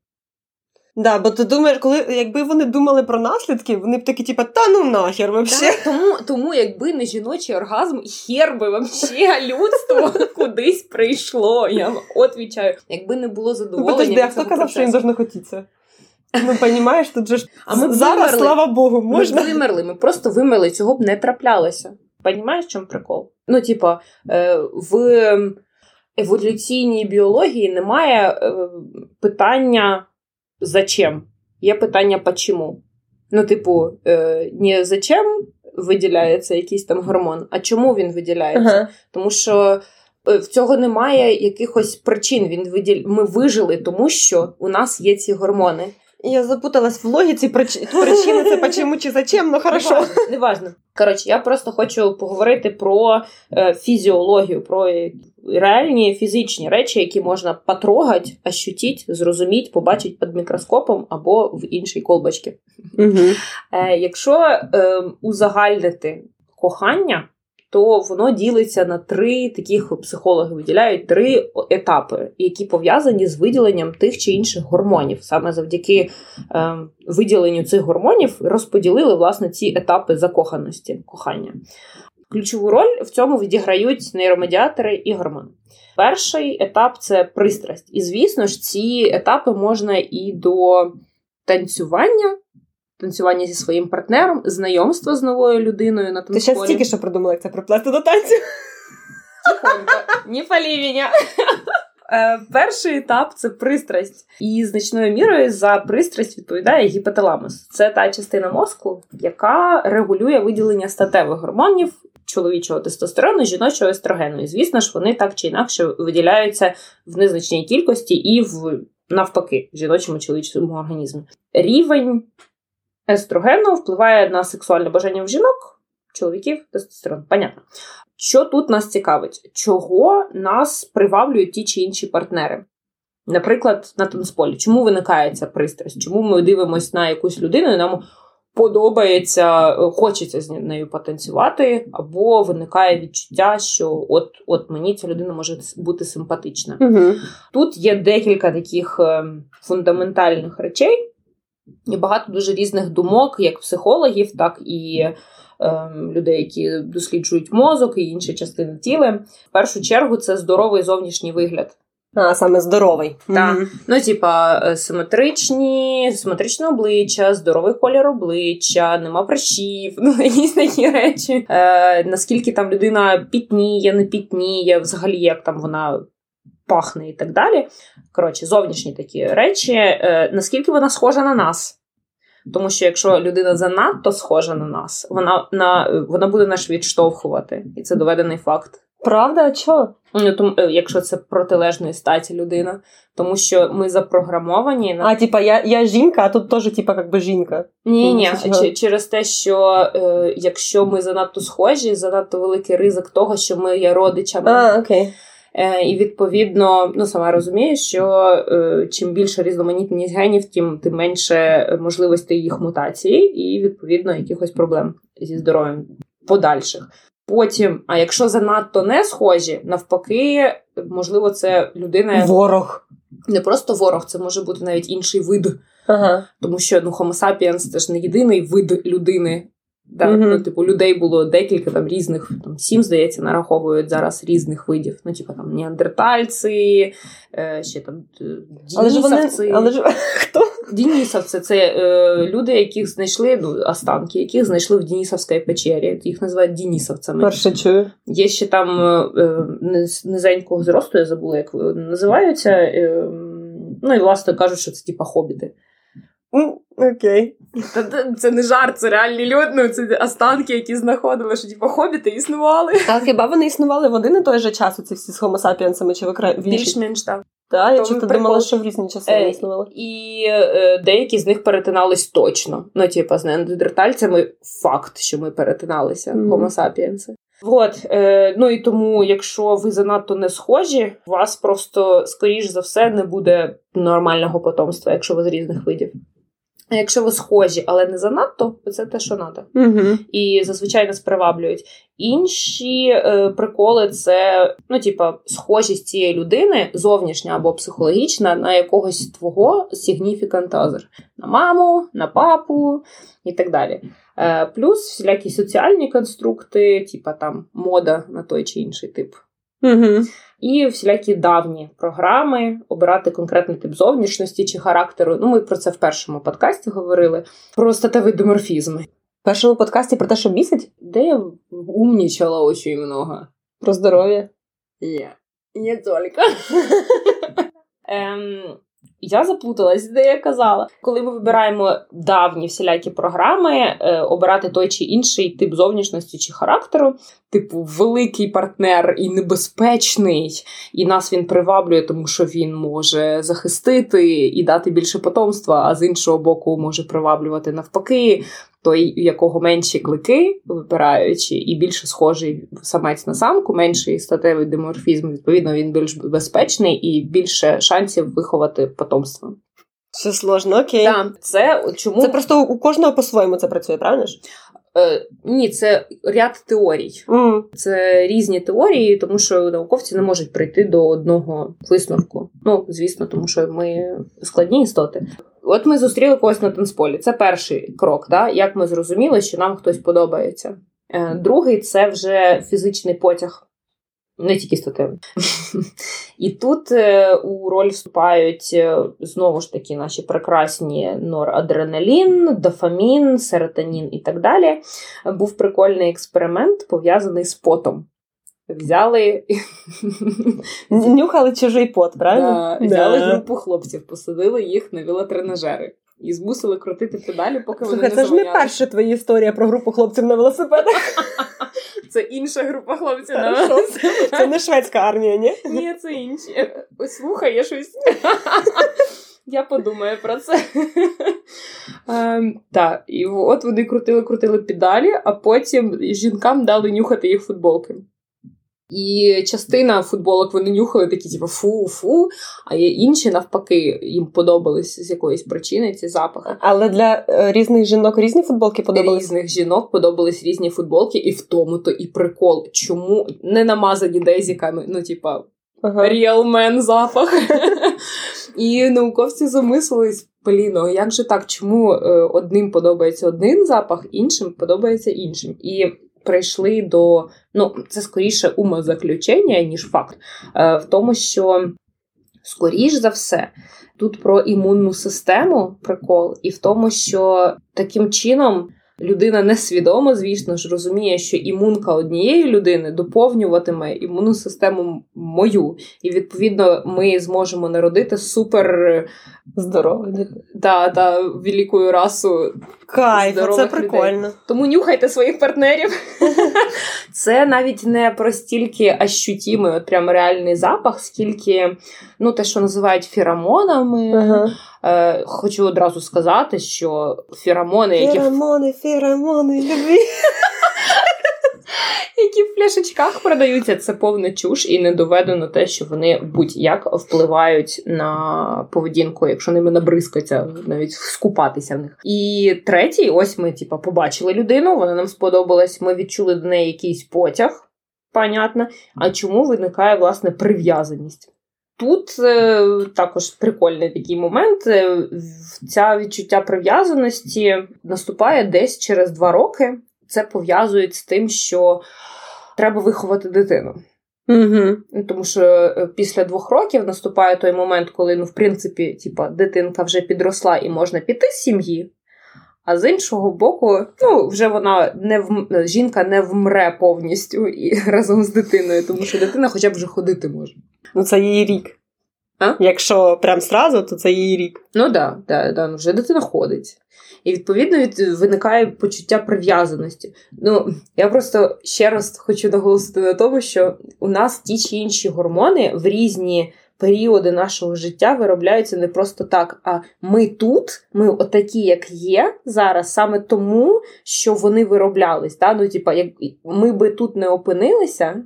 Да, бо ти думаєш, якби вони думали про наслідки, вони б такі, та ну нахер, вообще. Да, тому якби не жіночий оргазм, хер би вообще людство кудись прийшло, я вам відповідаю. Якби не було задоволення. Ну, подожди, а хто казав, що їм должно хотіться? Ну, розумієш, тут же ж зараз, слава Богу, можна. Ми просто вимерли, цього б не траплялося. Понимаєш, в чому прикол? Ну, типа, в еволюційній біології немає питання «зачем?». Є питання «почему?». Ну, типу, не «зачем?» виділяється якийсь там гормон, а «чому він виділяється?». Ага. Тому що в цього немає якихось причин. Ми вижили, тому що у нас є ці гормони. Я запуталась в логіці причини, це «почему» чи «зачем?», ну, хорошо. Неважно. Коротше, я просто хочу поговорити про фізіологію, про реальні фізичні речі, які можна потрогати, ощутити, зрозуміти, побачити під мікроскопом або в іншій колбочці. Угу. Якщо узагальнити кохання, то воно ділиться на три, таких психологи виділяють, три етапи, які пов'язані з виділенням тих чи інших гормонів. Саме завдяки виділенню цих гормонів розподілили, власне, ці етапи закоханості, кохання. Ключову роль в цьому відіграють нейромедіатори і гормони. Перший етап – це пристрасть. І, звісно ж, ці етапи можна і до танцювання зі своїм партнером, знайомство з новою людиною на танцполі. Ти зараз тільки що придумала, як це приплести до танцю. Тихонько, не палі мене. Перший етап – це пристрасть. І значною мірою за пристрасть відповідає гіпоталамус. Це та частина мозку, яка регулює виділення статевих гормонів чоловічого тестостерону, жіночого естрогену. І, звісно ж, вони так чи інакше виділяються в незначній кількості і навпаки, в жіночому чоловічому організмі. Рівень естрогену впливає на сексуальне бажання в жінок, чоловіків, тестостерон. Понятно. Що тут нас цікавить? Чого нас приваблюють ті чи інші партнери? Наприклад, на танцполі. Чому виникає ця пристрасть? Чому ми дивимося на якусь людину і нам подобається, хочеться з нею потанцювати, або виникає відчуття, що от мені ця людина може бути симпатична. Угу. Тут є декілька таких фундаментальних речей і багато дуже різних думок, як психологів, так і людей, які досліджують мозок і інші частини тіла. В першу чергу це здоровий зовнішній вигляд. А, саме здоровий. Так. Mm-hmm. Ну, типа, симетричне обличчя, здоровий колір обличчя, нема прищів, ну, якісь такі речі. Наскільки там людина пітніє, не пітніє, взагалі, як там вона пахне і так далі. Коротше, зовнішні такі речі. Наскільки вона схожа на нас. Тому що якщо людина занадто схожа на нас, вона буде нас відштовхувати. І це доведений факт. Правда? А чого? Якщо це протилежної статі людина. Тому що ми запрограмовані... А, типа, я жінка, а тут теж, типа, якби жінка. Ні-ні, через те, що якщо ми занадто схожі, занадто великий ризик того, що ми є родичами. А, окей. І, відповідно, ну, сама розумію, що чим більше різноманітність генів, тим менше можливостей їх мутації і, відповідно, якихось проблем зі здоров'ям подальших. Потім, а якщо занадто не схожі, навпаки, можливо, це людина... Ворог. Не просто ворог, це може бути навіть інший вид. Ага. Тому що, ну, Homo sapiens – це ж не єдиний вид людини. Так, угу. Ну, типу, людей було декілька там різних, там 7, здається, нараховують зараз різних видів. Ну, типу, там, неандертальці, ще там дінісовці. Але ж хто? Дінісовці – це люди, яких знайшли, ну, останки, яких знайшли в Дінісовській печері. Їх називають дінісовцями. Перше чую. Є ще там низенького зросту, я забула, як називаються. Ну, і, власне, кажуть, що це, типу, хобіти. Окей. Це не жарт, це реальні люди, ну, це останки, які знаходили, що типу хобіти існували. Так, хіба вони існували в один і той же час, ці всі з Homo sapiens'ами чи в інших? Більш-менш, так. Так, я чого-то думала, що в різні часи вони існували. І деякі з них перетинались точно. Ну, типу, з неандертальцями факт, що ми перетиналися, Homo sapiens'и. От, ну і тому, якщо ви занадто не схожі, у вас просто, скоріш за все, не буде нормального потомства, якщо ви з різних видів. А якщо ви схожі, але не занадто, то це те, що треба. Угу. І зазвичай нас приваблюють. Інші приколи – це, ну, типа, схожість цієї людини, зовнішня або психологічна, на якогось твого significant other. На маму, на папу і так далі. Плюс всілякі соціальні конструкти, типа там мода на той чи інший тип. Угу. І всілякі давні програми, обирати конкретний тип зовнішності чи характеру. Ну, ми про це в першому подкасті говорили. Про статеві диморфізми. В першому подкасті про те, що бісить? Де я умнічала очень много. Про здоров'я? Ні. Не тільки. Я заплуталась, де я казала. Коли ми вибираємо давні всілякі програми, обирати той чи інший тип зовнішності чи характеру, типу великий партнер і небезпечний, і нас він приваблює, тому що він може захистити і дати більше потомства, а з іншого боку може приваблювати навпаки, той, у якого менші клики, вибираючи, і більше схожий самець на самку, менший статевий диморфізм, відповідно, він більш безпечний і більше шансів виховати потомство. Все сложно, окей. Да. Це чому... Це просто у кожного по-своєму це працює, правильно ж? Ні, це ряд теорій. Це різні теорії, тому що науковці не можуть прийти до одного висновку. Ну, звісно, тому що ми складні істоти. От ми зустріли когось на танцполі. Це перший крок, да? Як ми зрозуміли, що нам хтось подобається. Другий – це вже фізичний потяг. Не тільки статевий. І тут у роль вступають, знову ж таки, наші прекрасні норадреналін, дофамін, серотонін і так далі. Був прикольний експеримент, пов'язаний з потом. Взяли... Нюхали чужий пот, правильно? Да, взяли групу хлопців, посадили їх на велотренажери. І змусили крутити педалі, поки вони не завоняли. Це ж не перша твоя історія про групу хлопців на велосипедах. Це інша група хлопців на велосипедах. Це не шведська армія, ні? Ні, це інші. Слухай, я щось... Я подумаю про це. Так, і от вони крутили-крутили педалі, а потім жінкам дали нюхати їх футболки. І частина футболок вони нюхали такі, типу, фу-фу, а інші, навпаки, їм подобались з якоїсь причини ці запахи. Але для різних жінок різні футболки подобались? Різних жінок подобались різні футболки, і в тому-то і прикол. Чому не намазані дезіками, ну, типа, real man запах. І науковці замислились, блін, як же так, чому одним подобається один запах, іншим подобається іншим. І прийшли до, ну, це скоріше умозаключення, ніж факт, в тому, що, скоріш за все, тут про імунну систему прикол, і в тому, що таким чином людина несвідомо, звісно ж, розуміє, що імунка однієї людини доповнюватиме імунну систему мою. І, відповідно, ми зможемо народити супер... здорових. Да, велику расу. Кайф, це прикольно. Людей. Тому нюхайте своїх партнерів. Це навіть не про стільки ощутимий, от прям реальний запах, скільки, ну, те, що називають феромонами. Ага. Хочу одразу сказати, що феромони, які... Феромони, любі. Які в пляшечках продаються, це повна чуш, і не доведено те, що вони будь-як впливають на поведінку, якщо ними набризкаються, навіть скупатися в них. І третій, ось ми, типа, побачили людину, вона нам сподобалась, ми відчули до неї якийсь потяг, понятно, а чому виникає, власне, прив'язаність. Тут також прикольний такий момент. Ця відчуття прив'язаності наступає десь через 2 роки. Це пов'язують з тим, що треба виховати дитину. Угу. Тому що після 2 років наступає той момент, коли, ну, в принципі, типа, дитинка вже підросла і можна піти з сім'ї. А з іншого боку, ну, вже вона жінка не вмре повністю і разом з дитиною, тому що дитина хоча б вже ходити може. Ну, це її рік. А? Якщо прям сразу, то це її рік. Ну, да, вже дитина ходить. І, відповідно, виникає почуття прив'язаності. Ну, я просто ще раз хочу наголосити на тому, що у нас ті чи інші гормони в різні періоди нашого життя виробляються не просто так, а ми тут, ми отакі, як є зараз, саме тому, що вони вироблялись. Да? Ну, типа, як ми би тут не опинилися,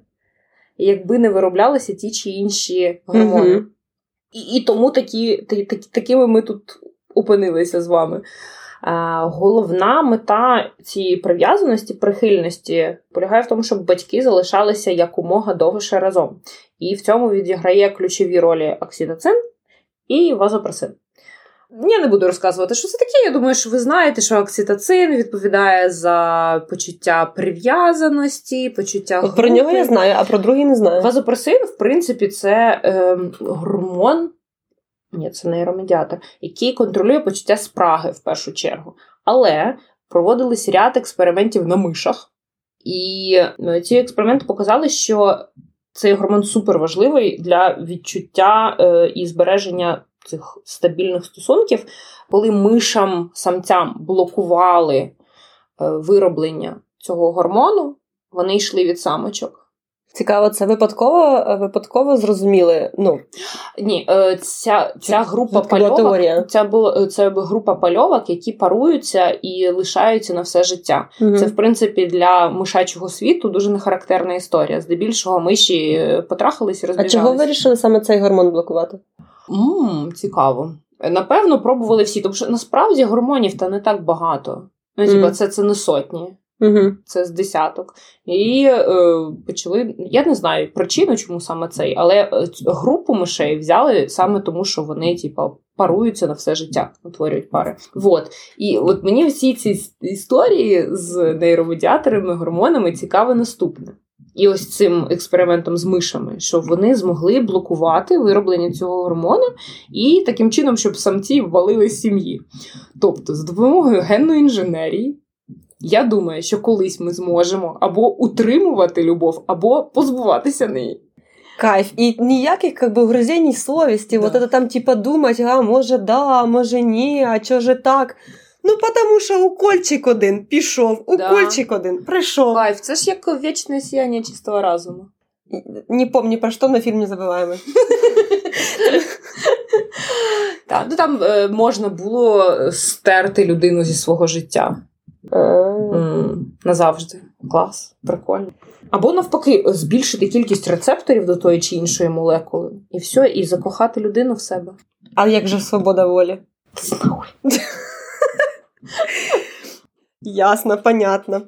якби не вироблялися ті чи інші гормони. Угу. І тому такими ми тут опинилися з вами. Головна мета цієї прив'язаності, прихильності полягає в тому, щоб батьки залишалися якомога довше разом. І в цьому відіграє ключові ролі окситоцин і вазопресин. Я не буду розказувати, що це таке. Я думаю, що ви знаєте, що окситоцин відповідає за почуття прив'язаності, почуття групи. Про нього я знаю, а про другий не знаю. Вазопресин, в принципі, це гормон, ні, це нейромедіатор, який контролює почуття спраги в першу чергу. Але проводились ряд експериментів на мишах. І ці експерименти показали, що цей гормон суперважливий для відчуття і збереження цих стабільних стосунків. Коли мишам-самцям блокували вироблення цього гормону, вони йшли від самочок. Цікаво, це випадково зрозуміли? Ну, ні, ця група пальовок, це група пальовок, які паруються і лишаються на все життя. Угу. Це, в принципі, для мишачого світу дуже нехарактерна історія. Здебільшого миші потрахались і розбіжались. А чого вирішили саме цей гормон блокувати? Цікаво. Напевно, пробували всі, тому що насправді гормонів та не так багато. Ну, типа, це не сотні. Угу. Це з 10. І почали, я не знаю причину, чому саме цей, але групу мишей взяли саме тому, що вони, типа, паруються на все життя, утворюють пари. Вот. І от мені всі ці історії з нейромедіаторами, гормонами цікаво наступне. І ось цим експериментом з мишами, що вони змогли блокувати вироблення цього гормону і таким чином, щоб самці ввалили з сім'ї. Тобто, за допомогою генної інженерії, я думаю, що колись ми зможемо або утримувати любов, або позбуватися неї. Кайф. І ніяких, как бы, угрозень совісті. Да. Вот это там, типа, думать, а, може да, може ні, а чого же так? Ну, потому що укольчик один пішов, укольчик один прийшов. Кайф, це ж як «Вічне сіяння чистого разуму». Не помню, про що, на фільм не забуваємо. Так, ну там можна було стерти людину зі свого життя. Назавжди. Клас, прикольно. Або навпаки, збільшити кількість рецепторів до тої чи іншої молекули. І все, і закохати людину в себе. А як же свобода волі? Знахуй. Ясно, понятно.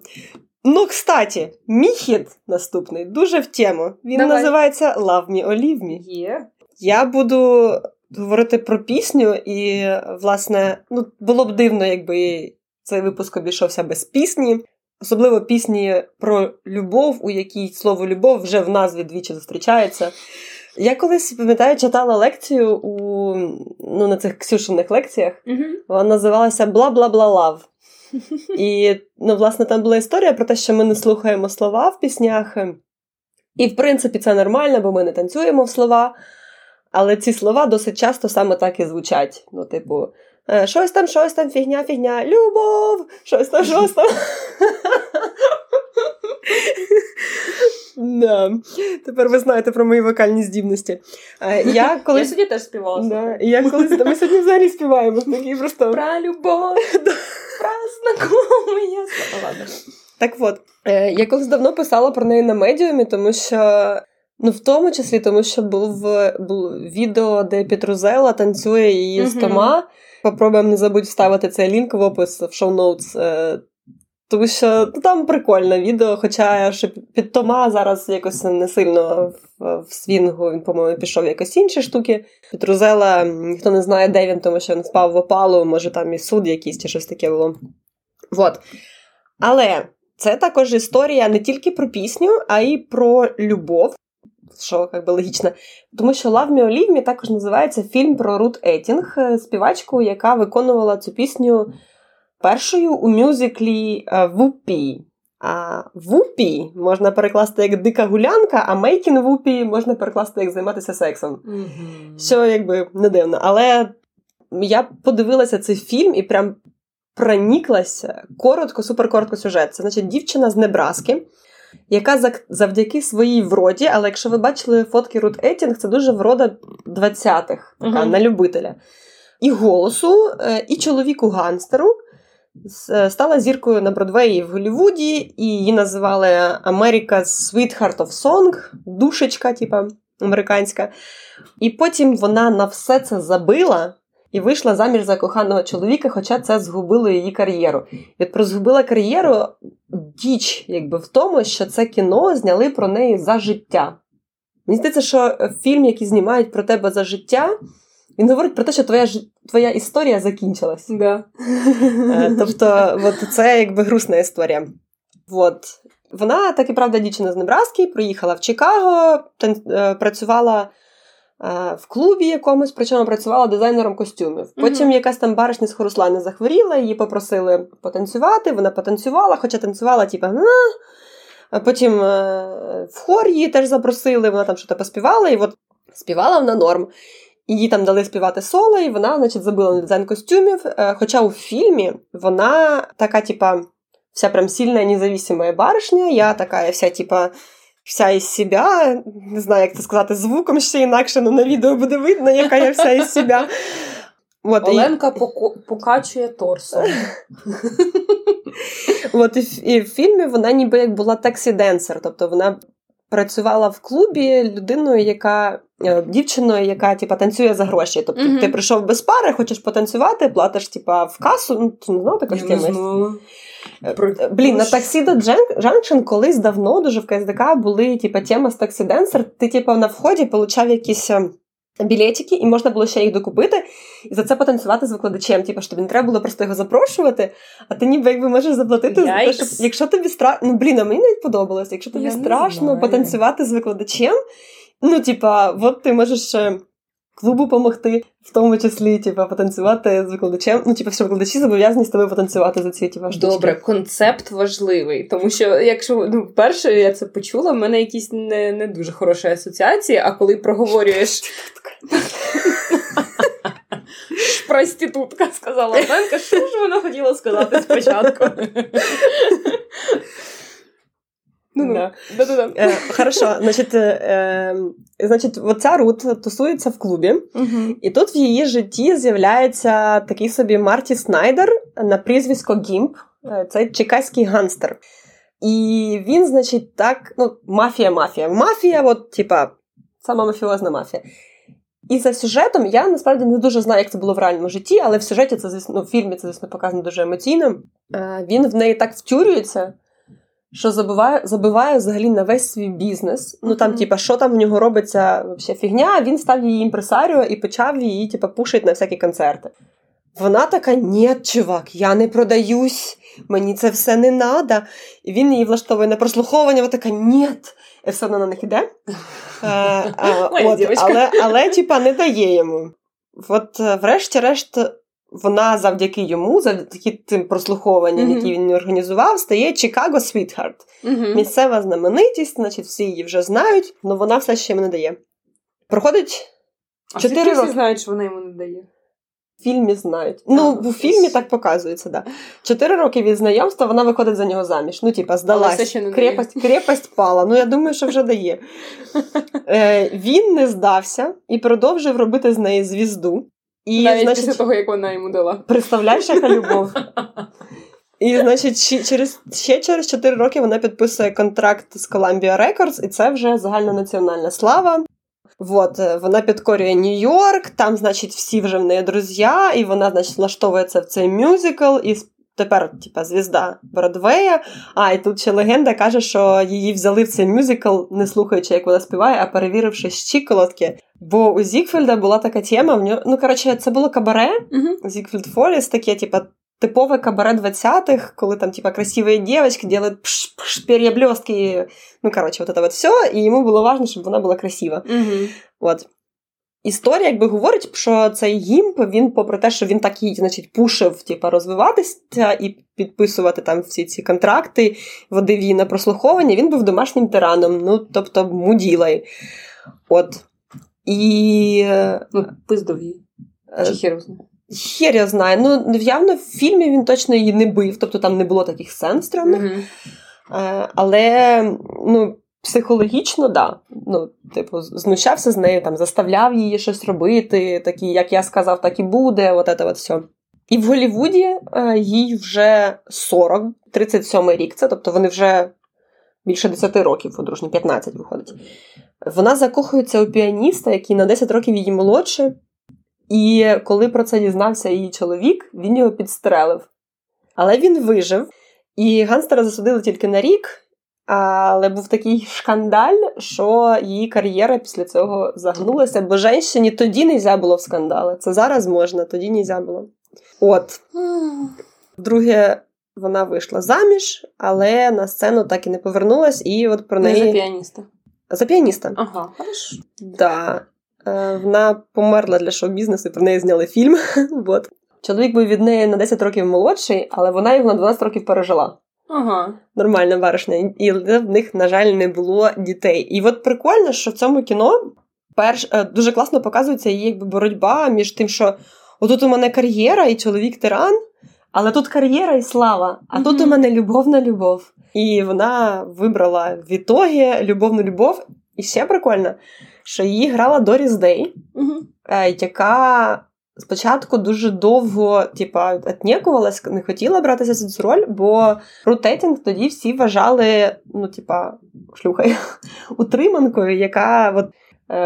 Ну, кстати, мій хід наступний дуже в тему. Він Давай. Називається «Love me or leave me». Yeah. Я буду говорити про пісню, і, власне, ну, було б дивно, якби цей випуск обійшовся без пісні. Особливо пісні про любов, у якій слово «любов» вже в назві двічі зустрічається. Я колись, пам'ятаю, читала лекцію у, ну, на цих Ксюшиних лекціях. Mm-hmm. Вона називалася «Бла-бла-бла-лав». І, ну, власне, там була історія про те, що ми не слухаємо слова в піснях. І, в принципі, це нормально, бо ми не танцюємо в слова. Але ці слова досить часто саме так і звучать. Ну, типу, щось там, фігня, фігня, любов, щось там. Да. Тепер ви знаєте про мої вокальні здібності. Я колись... сьогодні теж співала. Да. Я колись... Ми сьогодні взагалі співаємо. Такі просто... Про любов, про знакомые. Ладно. Так от, я колись давно писала про неї на Медіумі, тому що... Ну, в тому числі, тому що було відео, де Петрузела танцює її з Тома. Попробуємо не забудь вставити цей лінк в опис, в шоу-ноутс. Тому що там прикольне відео, хоча що під Тома зараз якось не сильно в свінгу, він, по-моєму, пішов якось інші штуки. Петрузела, ніхто не знає, де він, тому що він спав в опалу, може там і суд якийсь, чи щось таке було. Вот. Але це також історія не тільки про пісню, а й про любов. Що, як би, логічно. Тому що «Love me or leave me» також називається фільм про Рут Еттінг, співачку, яка виконувала цю пісню першою у мюзиклі «Вупі». А «Вупі» можна перекласти як «дика гулянка», а «Making Вупі» можна перекласти як «займатися сексом». Mm-hmm. Що, якби, не дивно. Але я подивилася цей фільм і прям проніклася коротко, суперкоротко сюжет. Це, значить, дівчина з Небраски, яка завдяки своїй вроді, але якщо ви бачили фотки Рут Еттінг, це дуже врода 20-х, така, на любителя. І голосу, і чоловіку-гангстеру стала зіркою на Бродвеї в Голлівуді, і її називали America's Sweetheart of Song, душечка, типа, американська. І потім вона на все це забила і вийшла заміж за коханого чоловіка, хоча це згубило її кар'єру. І от про згубила кар'єру діч, якби, в тому, що це кіно зняли про неї за життя. Мені здається, що фільм, який знімають про тебе за життя, він говорить про те, що твоя історія закінчилась. Да. Тобто, от це, якби, грустна історія. От. Вона, так і правда, дівчина з Небраски, приїхала в Чикаго, працювала в клубі якомусь, причому працювала дизайнером костюмів. Потім якась там баришня з Руслана захворіла, її попросили потанцювати, вона потанцювала, хоча танцювала, типу, потім в хор її теж запросили, вона там щось поспівала, і от співала вона норм. Їй там дали співати соло, і вона, значить, забила на дизайн костюмів, хоча у фільмі вона така, типа, вся прям сильна, независима баришня, я така, вся, типа, вся із себе, не знаю, як це сказати, звуком ще інакше, але на відео буде видно, яка я вся із себе. От, Оленка покачує торсом. От, і в фільмі вона ніби як була таксі-денсер, тобто вона працювала в клубі людиною, яка, дівчиною, яка, типа, танцює за гроші. Тобто, ти прийшов без пари, хочеш потанцювати, платиш, типа, в касу, ну, ти не знала також теми. Блін, на Tuxedo Junction колись давно, дуже в КСДК, були, типа, тема з таксі-денсер. Ти, типа, на вході получав якісь білетики, і можна було ще їх докупити, і за це потанцювати з викладачем. Типу, щоб не треба було просто його запрошувати, а ти ніби якби можеш заплатити за те, щоб... Якщо тобі страшно... Ну, блін, а мені навіть подобалось. Якщо тобі страшно потанцювати з викладачем, ну, типа, от ти можеш клубу помогти, в тому числі, типа, потанцювати з викладачем. Ну, типа, що викладачі зобов'язані з тобою потанцювати за ці, типа, штучки. Добре, концепт важливий, тому що, якщо, ну, перше, я це почула, в мене якісь не дуже хороші асоціації, а коли проговорюєш... Проститутка, сказала Оленка, що ж вона хотіла сказати спочатку? Хорошо, значить, оця Рут тусується в клубі, і тут в її житті з'являється такий собі Марті Снайдер на прізвисько Гімп, це чекаський гангстер. І він, значить, так, ну, мафія. Мафія, от, типа, сама мафіозна мафія. І за сюжетом я, насправді, не дуже знаю, як це було в реальному житті, але в сюжеті це, звісно, ну, в фільмі це, звісно, показано дуже емоційно. Він в неї так втюрюється, що забиває взагалі на весь свій бізнес. Ну, там, типа, що там в нього робиться, взагалі, фігня. Він став її імпресаріо і почав її, типа, пушити на всякі концерти. Вона така: "Ні, чувак, я не продаюсь, мені це все не надо". І він її влаштовує на прослуховування, вона така: "Ні". І все одно на них іде. Але, типа, не дає йому. От, врешті-решт, вона завдяки йому, завдяки тим прослуховуванням, які він організував, стає Чикаго Sweetheart. Місцева знаменитість, значить, всі її вже знають, але вона все ще йому не дає. Проходить 4 роки. Всі знають, що вона йому не дає. В фільмі знають. Ну, в фільмі так показується, да. 4 роки від знайомства вона виходить за нього заміж. Ну, типа, здалась. Крепость пала. Ну, я думаю, що вже дає. Він не здався і продовжив робити з неї звізду. І, навіть, значить, після того, як вона йому дала. Представляєш, яка любов. І, значить, через 4 роки вона підписує контракт з Columbia Records, і це вже загальнонаціональна слава. Вот, вона підкорює Нью-Йорк, там, значить, всі вже в неї друзі, і вона, значить, влаштовується в цей мюзикл, і тепер, типа, звізда Бродвея. А, і тут ще легенда каже, що її взяли в цей мюзикл, не слухаючи, як вона співає, а перевіривши щиколотки. Бо у Зігфельда була така тема, в нього, ну, коротше, це було кабаре, Зігфельд Фоліс, таке, типа, типове кабаре 20-х, коли там, типа, красивые девочки делают пш-пш, перья-блестки, ну, короче, вот это вот все, і йому було важно, щоб вона була красива. От. Історія, якби, говорить, що цей Гімп, він, попри те, що він так її, значить, пушив, типа, розвиватися і підписувати там всі ці контракти, водив її на прослуховування, він був домашнім тираном, ну, тобто, муділай. От. І... Ну, пиздов її. Чи херозно? Хер я знаю. Ну, явно в фільмі він точно її не бив, тобто там не було таких сцен стрьомних. Але, ну, психологічно, да. Ну, типу, знущався з нею, там, заставляв її щось робити, такі, як я сказав, так і буде, от це от все. І в Голлівуді їй вже 40, 37-й рік це, тобто вони вже більше 10 років одружні, 15 виходить. Вона закохується у піаніста, який на 10 років її молодше. І коли про це дізнався її чоловік, він його підстрелив. Але він вижив. І гангстера засудили тільки на рік, але був такий шкандаль, що її кар'єра після цього загнулася. Бо жінці тоді не можна було в скандали. Це зараз можна, тоді не можна було. От. Друге, вона вийшла заміж, але на сцену так і не повернулась. І от про неї... Не за піаніста. За піаніста. Ага, хорошо. Так. Вона померла для шоу-бізнесу, про неї зняли фільм. Вот. Чоловік був від неї на 10 років молодший, але вона його на 12 років пережила. Ага. Нормальна баришня. І в них, на жаль, не було дітей. І от прикольно, що в цьому кіно дуже класно показується її, якби, боротьба між тим, що отут у мене кар'єра і чоловік-тиран, але тут кар'єра і слава, а тут у мене любовна любов. І вона вибрала в ітогі любовну любов. І ще прикольно, що її грала Доріс Дей, яка спочатку дуже довго, типа, отнікувалась, не хотіла братися за цю роль, бо Рут Еттінг тоді всі вважали, ну, типа, шлюхою, утриманкою, яка от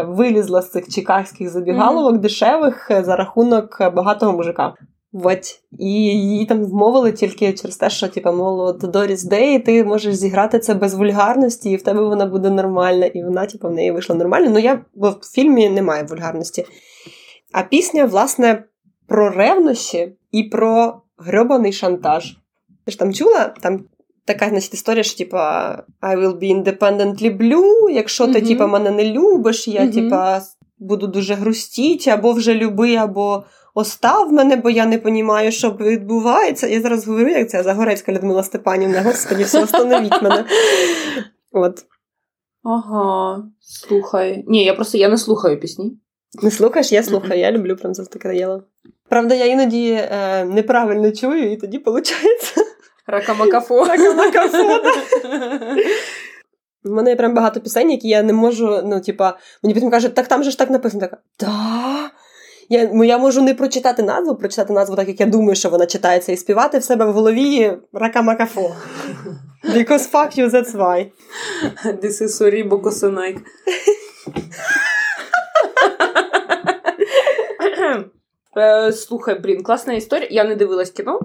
вилізла з цих чикагських забігаловок дешевих за рахунок багатого мужика. От. І її там вмовили тільки через те, що, типа, мовило, Доріс Дей, ти можеш зіграти це без вульгарності, і в тебе вона буде нормальна. І вона, типа, в неї вийшла нормально. Ну, бо в фільмі немає вульгарності. А пісня, власне, про ревнощі і про грьобаний шантаж. Ти ж там чула? Там така, значить, історія, що, типа, I will be independently blue, якщо ти, типа, мене не любиш, я, типа, буду дуже грустіти, або вже люби, або... Остав мене, бо я не розумію, що відбувається. Я зараз говорю, як ця Загорецька Людмила Степанівна. Господи, все, остановіть мене. От. Ага, слухай. Ні, я не слухаю пісні. Не слухаєш? Я слухаю. Я люблю прям завжди краєла. Правда, я іноді неправильно чую, і тоді виходить... Ракамакафо. Ракамакафо, да. У мене прям багато пісень, які я не можу, ну, типа, мені потім кажуть, так там же ж так написано. Така, да... Я можу не прочитати назву так, як я думаю, що вона читається, і співати в себе в голові ракамакафо. Because fuck you, that's why. This is sorry, Bokosonike. Слухай, блін, класна історія. Я не дивилась кіно.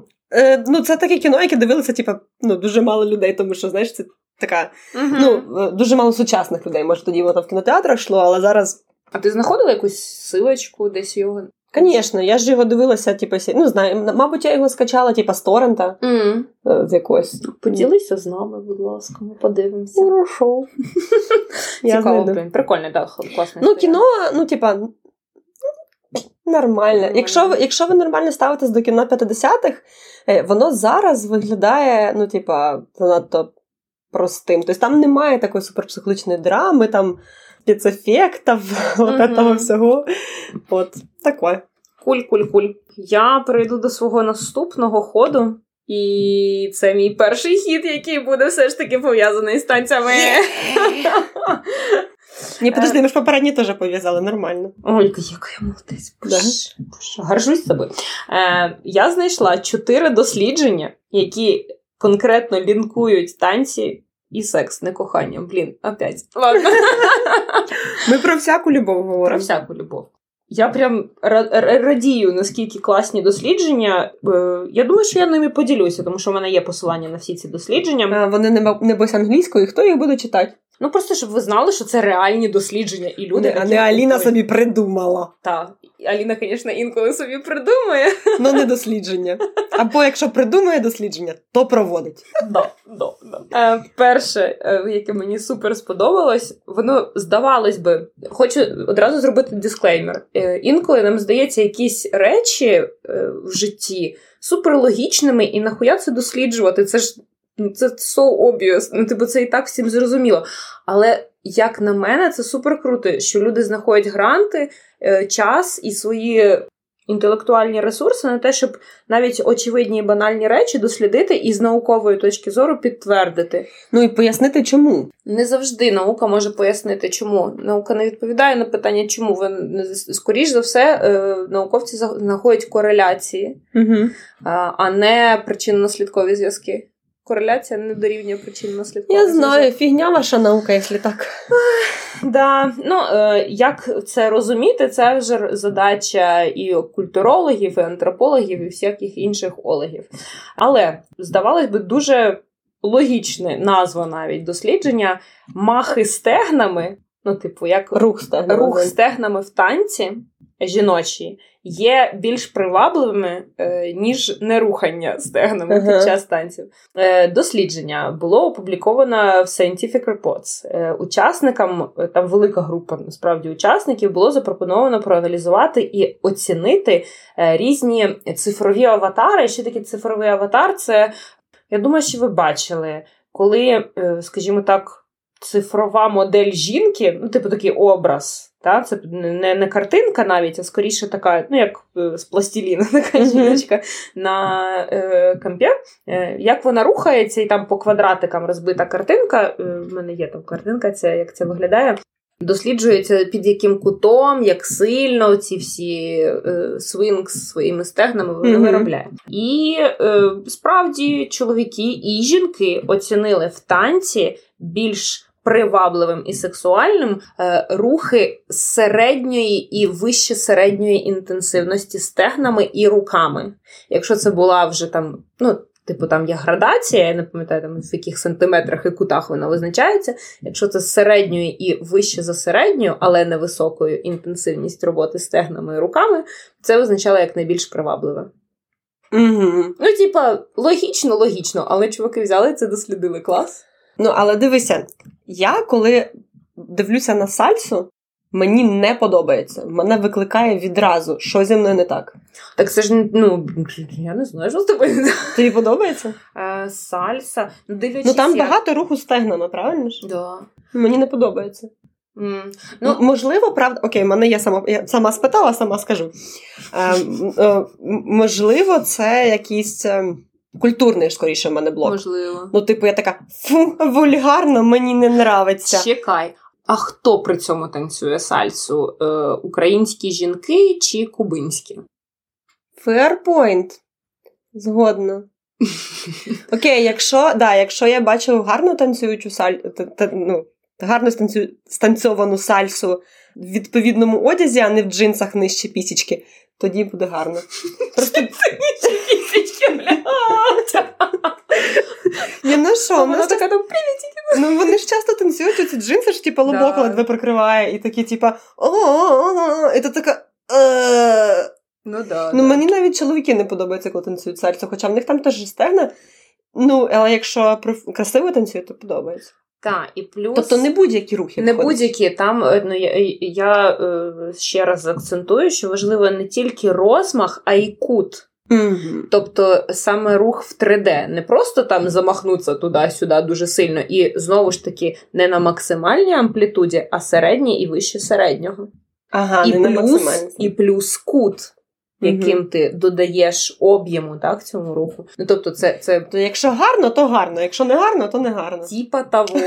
Ну, це таке кіно, яке дивилися, типа, ну, дуже мало людей, тому що, знаєш, це така, ну, дуже мало сучасних людей. Може, тоді воно в кінотеатрах йшло, але зараз... А ти знаходила якусь силочку десь його? Звісно, я ж його дивилася, типу, ну, знаю, мабуть, я його скачала, типу, з торрента, з якогось. Поділися з нами, будь ласка, ми подивимося. Хорошо. Цікаво, блін, прикольно, так, класно. Ну, кіно, ну, типа, нормально. Якщо ви нормально ставитесь до кіно 50-х, воно зараз виглядає, ну, типа, занадто простим. Тобто там немає такої суперпсихологічної драми, там спецефектів, от этого всього. От, таке. Куль. Я перейду до свого наступного ходу. І це мій перший хід, який буде все ж таки пов'язаний з танцями. Ні, подожди, ми ж попередні теж пов'язали, нормально. Ольга, яка я молодець. Горжусь собою. Я знайшла 4 дослідження, які конкретно лінкують танці і секс, не кохання. Блін, опять. Ладно. Ми про всяку любов говоримо. Про всяку любов. Я прям радію, наскільки класні дослідження. Я думаю, що я ними поділюся, тому що в мене є посилання на всі ці дослідження. Вони не без англійської, хто їх буде читати? Ну, просто, щоб ви знали, що це реальні дослідження і люди... А не Аліна собі придумала. Так. Аліна, звісно, інколи собі придумує. Ну, не дослідження. Або, якщо придумує дослідження, то проводить. Да. Перше, яке мені супер сподобалось, воно, здавалось би... Хочу одразу зробити дисклеймер. Інколи нам здається якісь речі в житті суперлогічними, і нахуя це досліджувати? Це ж... Це so obvious, ну, типу, це і так всім зрозуміло. Але, як на мене, це супер круто, що люди знаходять гранти, час і свої інтелектуальні ресурси на те, щоб навіть очевидні і банальні речі дослідити і з наукової точки зору підтвердити. Ну і пояснити, чому. Не завжди наука може пояснити, чому. Наука не відповідає на питання, чому. Скоріш за все, науковці знаходять кореляції, а не причинно-наслідкові зв'язки. Кореляція не дорівнює причинно-наслідковості. Я знаю, фігня ваша наука, якщо так. Да. Ну, як це розуміти, це вже задача і культурологів, і антропологів, і всяких інших ологів. Але, здавалось би, дуже логічна назва навіть дослідження махи стегнами, ну, типу, як рух стегнами в танці жіночі, є більш привабливими, ніж нерухання стегнами під час танців. Дослідження було опубліковано в Scientific Reports. Учасникам, там велика група, насправді, учасників, було запропоновано проаналізувати і оцінити різні цифрові аватари. Що таке цифровий аватар? Це, я думаю, що ви бачили, коли, скажімо так, цифрова модель жінки, ну, типу, такий образ, та? Це не картинка навіть, а скоріше така, ну, як з пластиліна така жіночка на компі, як вона рухається, і там по квадратикам розбита картинка, в мене є там картинка, це, як це виглядає, досліджується під яким кутом, як сильно ці всі свинг з своїми стегнами вони виробляє. І справді чоловіки і жінки оцінили в танці більш привабливим і сексуальним рухи середньої і вище середньої інтенсивності стегнами і руками. Якщо це була вже там, ну, типу, там є градація, я не пам'ятаю, там, в яких сантиметрах і кутах вона визначається. Якщо це з середньою і вище за середньою, але не високою інтенсивність роботи стегнами і руками, це визначало як найбільш привабливе. Ну, типа, логічно, але чуваки взяли це, дослідили, клас. Ну, але дивися, я коли дивлюся на сальсу, мені не подобається. Мене викликає відразу, що зі мною не так. Так це ж, ну, я не знаю, що з тобою не так. Тобі подобається? Сальса. Ну, там багато руху стегнами, правильно ж? Да. Мені не подобається. Ну, можливо, правда... Окей, мене я сама спитала, сама скажу. Можливо, це якісь... Культурний, скоріше, в мене блок. Можливо. Ну, типу, я така, фу, вульгарно, мені не нравиться. Чекай, а хто при цьому танцює сальсу? Українські жінки чи кубинські? Ферпойнт. Згодна. Окей, якщо я бачу гарну танцюючу гарно станцьовану сальсу в відповідному одязі, а не в джинсах нижче пісічки, тоді буде гарно. Просто нижче пісічки, блядь! Ні, ну що? Вона така там привітіки. Ну, вони ж часто танцюють, оці джинси ж, типа, лобок ледве прикриває, і такі, типа, і то така... Ну, мені навіть чоловіки не подобається, коли танцюють сальсу, хоча в них там теж стегна. Ну, але якщо красиво танцюють, то подобається. Так, і плюс... Тобто не будь-які рухи. Не входить. Будь-які. Там, ну, я ще раз акцентую, що важливо не тільки розмах, а й кут. Mm-hmm. Тобто саме рух в 3D. Не просто там замахнутися туди-сюди дуже сильно і, знову ж таки, не на максимальній амплітуді, а середній і вище середнього. Ага, і плюс кут, яким ти додаєш об'єму, так, цьому руху. Ну, тобто це... Якщо гарно, то гарно. Якщо не гарно, то не гарно. Тіпа того.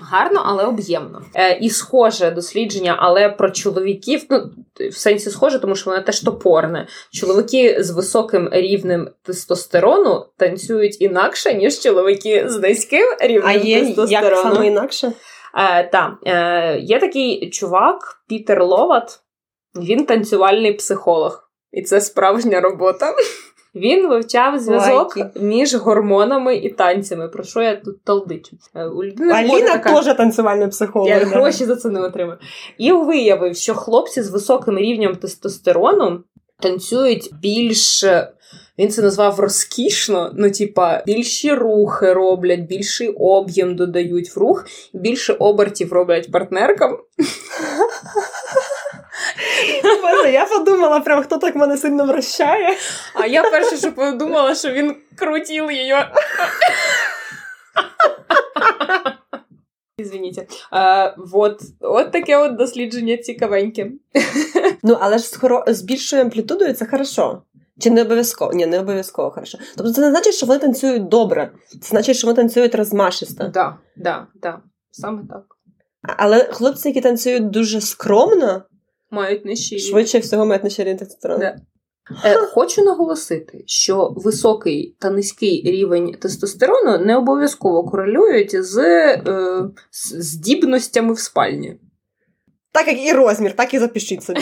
Гарно, але об'ємно. І схоже дослідження, але про чоловіків, ну, в сенсі схоже, тому що воно теж топорне. Чоловіки з високим рівнем тестостерону танцюють інакше, ніж чоловіки з низьким рівнем тестостерону. А як саме інакше? Так. Є такий чувак, Пітер Ловат. Він танцювальний психолог. І це справжня робота. Він вивчав зв'язок між гормонами і танцями. Про що я тут талдичу? Аліна теж танцювальний психолог. Я гроші за це не отримаю. І виявив, що хлопці з високим рівнем тестостерону танцюють більш... Він це назвав розкішно, ну, типа, більші рухи роблять, більший об'єм додають в рух, більше обертів роблять партнеркам. Боже, я подумала, прям, хто так мене сильно вращає. А я перше, що подумала, що він крутив її. Извините. От таке от дослідження цікавеньке. Ну, але ж з більшою амплітудою це хорошо. Чи не обов'язково? Ні, не обов'язково, хорошо. Тобто це не значить, що вони танцюють добре. Це значить, що вони танцюють розмашисто. Так. Саме так. Але хлопці, які танцюють дуже скромно, мають нижчі. Швидше всього мають нижчі рівень тестостерону. Да. Хочу наголосити, що високий та низький рівень тестостерону не обов'язково корелюють з здібностями в спальні. Так, як і розмір, так і запишіть собі.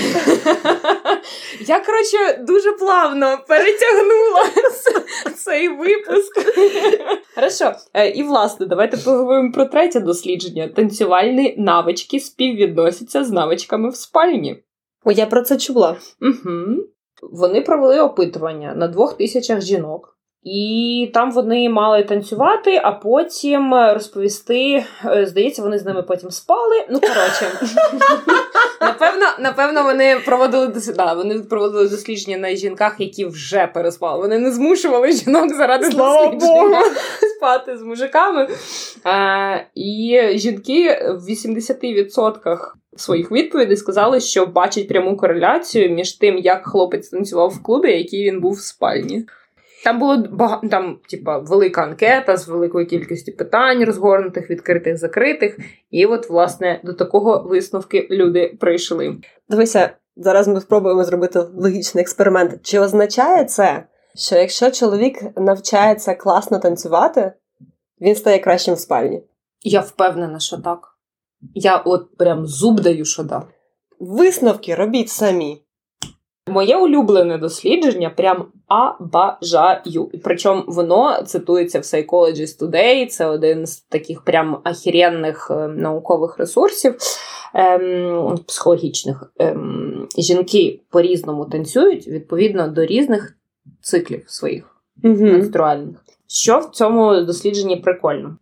Я, коротше, дуже плавно перетягнула цей випуск. Хорошо. І, власне, давайте поговоримо про третє дослідження. Танцювальні навички співвідносяться з навичками в спальні. О, я про це чула. Угу. Вони провели опитування на 2000 жінок. І там вони мали танцювати, а потім розповісти, здається, вони з ними потім спали. Ну, коротше, напевно, вони проводили дослідження на жінках, які вже переспали. Вони не змушували жінок заради дослідження спати з мужиками. І жінки в 80% своїх відповідей сказали, що бачать пряму кореляцію між тим, як хлопець танцював в клубі, який він був в спальні. Там було велика анкета з великою кількістю питань, розгорнутих, відкритих, закритих. І от, власне, до такого висновки люди прийшли. Дивися, зараз ми спробуємо зробити логічний експеримент. Чи означає це, що якщо чоловік навчається класно танцювати, він стає кращим в спальні? Я впевнена, що так. Я от прям зуб даю, що так. Висновки робіть самі. Моє улюблене дослідження прям обожаю. Причому воно цитується в Psychologist Today, це один з таких прям ахіренних наукових ресурсів, психологічних. Жінки по-різному танцюють відповідно до різних циклів своїх менструальних. Що в цьому дослідженні прикольно?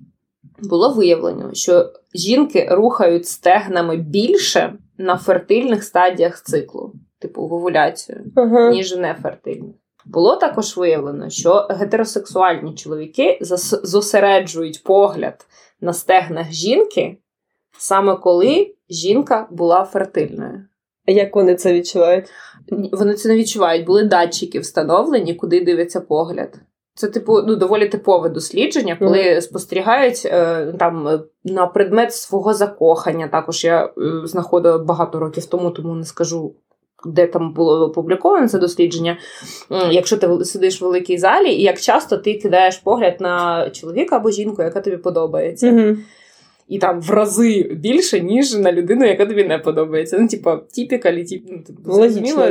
Було виявлено, що жінки рухають стегнами більше на фертильних стадіях циклу. Типу, в овуляцію, ніж нефертильні. Було також виявлено, що гетеросексуальні чоловіки зосереджують погляд на стегнах жінки саме коли жінка була фертильною. Як вони це відчувають? Вони це не відчувають. Були датчики встановлені, куди дивиться погляд. Це, типу, доволі типове дослідження, коли спостерігають на предмет свого закохання. Також я знаходила багато років тому не скажу де там було опубліковано це дослідження, якщо ти сидиш в великій залі, і як часто ти кидаєш погляд на чоловіка або жінку, яка тобі подобається. Mm-hmm. І там в рази більше, ніж на людину, яка тобі не подобається. Ну, типу,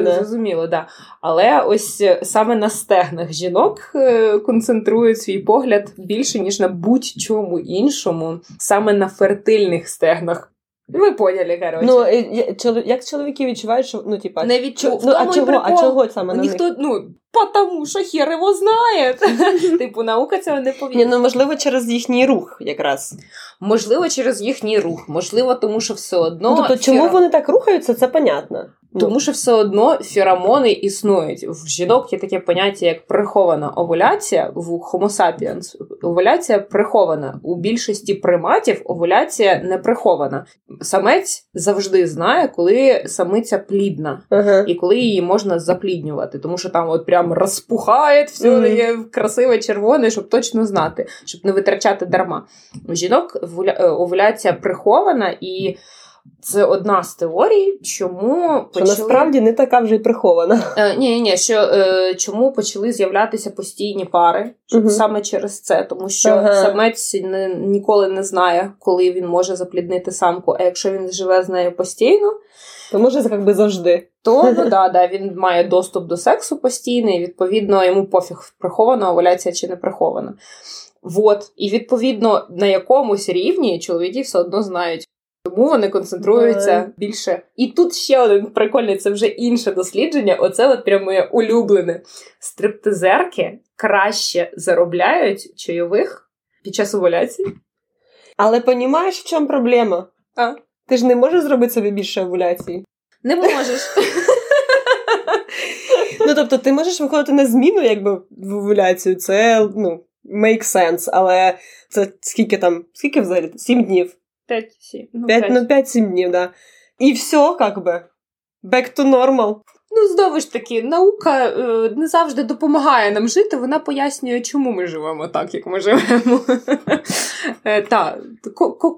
зрозуміло, да. Але ось саме на стегнах жінок концентрують свій погляд більше, ніж на будь-чому іншому, саме на фертильних стегнах. Ви поняли, коротше. Ну, як чоловіки відчувають, що, ну, типа, не відчувають. Ну, а чого саме на них? Ніхто, ну, потому що хер його знає. Типу, наука цього не повірить. Ну, можливо, через їхній рух якраз. Можливо, через їхній рух. Можливо, тому що все одно... Ну, тобто, чому вони так рухаються, це понятно. Тому що все одно феромони існують. В жінок є таке поняття, як прихована овуляція, в Homo sapiens. Овуляція прихована. У більшості приматів овуляція не прихована. Самець завжди знає, коли самиця плідна. Uh-huh. І коли її можна запліднювати. Тому що там от прям розпухає, все uh-huh. красиве, червоне, щоб точно знати. Щоб не витрачати дарма. У жінок овуляція прихована і... Це одна з теорій, чому... Що насправді не така вже й прихована. Чому почали з'являтися постійні пари, uh-huh. саме через це. Тому що uh-huh. самець ніколи не знає, коли він може запліднити самку. А якщо він живе з нею постійно... То може, якби завжди. То, він має доступ до сексу постійний, відповідно, йому пофіг, прихована овуляція чи не прихована. Вот. І, відповідно, на якомусь рівні чоловіки все одно знають, тому вони концентруються більше. І тут ще один прикольний, це вже інше дослідження, оце от прямо моє улюблене. Стриптизерки краще заробляють чайових під час овуляції. Але розумієш, в чому проблема? А? Ти ж не можеш зробити собі більше овуляції? Не можеш. Ну, тобто, ти можеш виходити на зміну, якби, в овуляцію, це, ну, make sense, але це скільки взагалі? 7 днів. 5-7. Ну, 5-7 днів, да. І все, как би. Back to normal. Ну, знову ж таки, наука не завжди допомагає нам жити, вона пояснює, чому ми живемо так, як ми живемо. Так,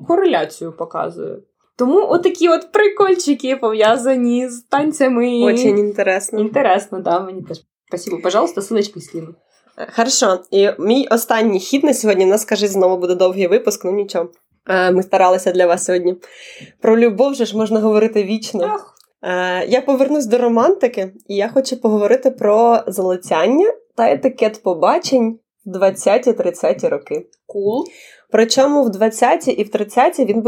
кореляцію показує. Тому отакі от прикольчики пов'язані з танцями. Очень інтересно. Інтересно, да, мені теж. Спасибо, пожалуйста, ссылочку скину. Хорошо. І мій останній хід на сьогодні, у нас, скажіть, знову буде довгий випуск, ну нічого. Ми старалися для вас сьогодні. Про любов же ж можна говорити вічно. Ах. Я повернусь до романтики, і я хочу поговорити про залицяння та етикет побачень в 20-30 роки. Cool. Причому в 20-ті і в 30-ті він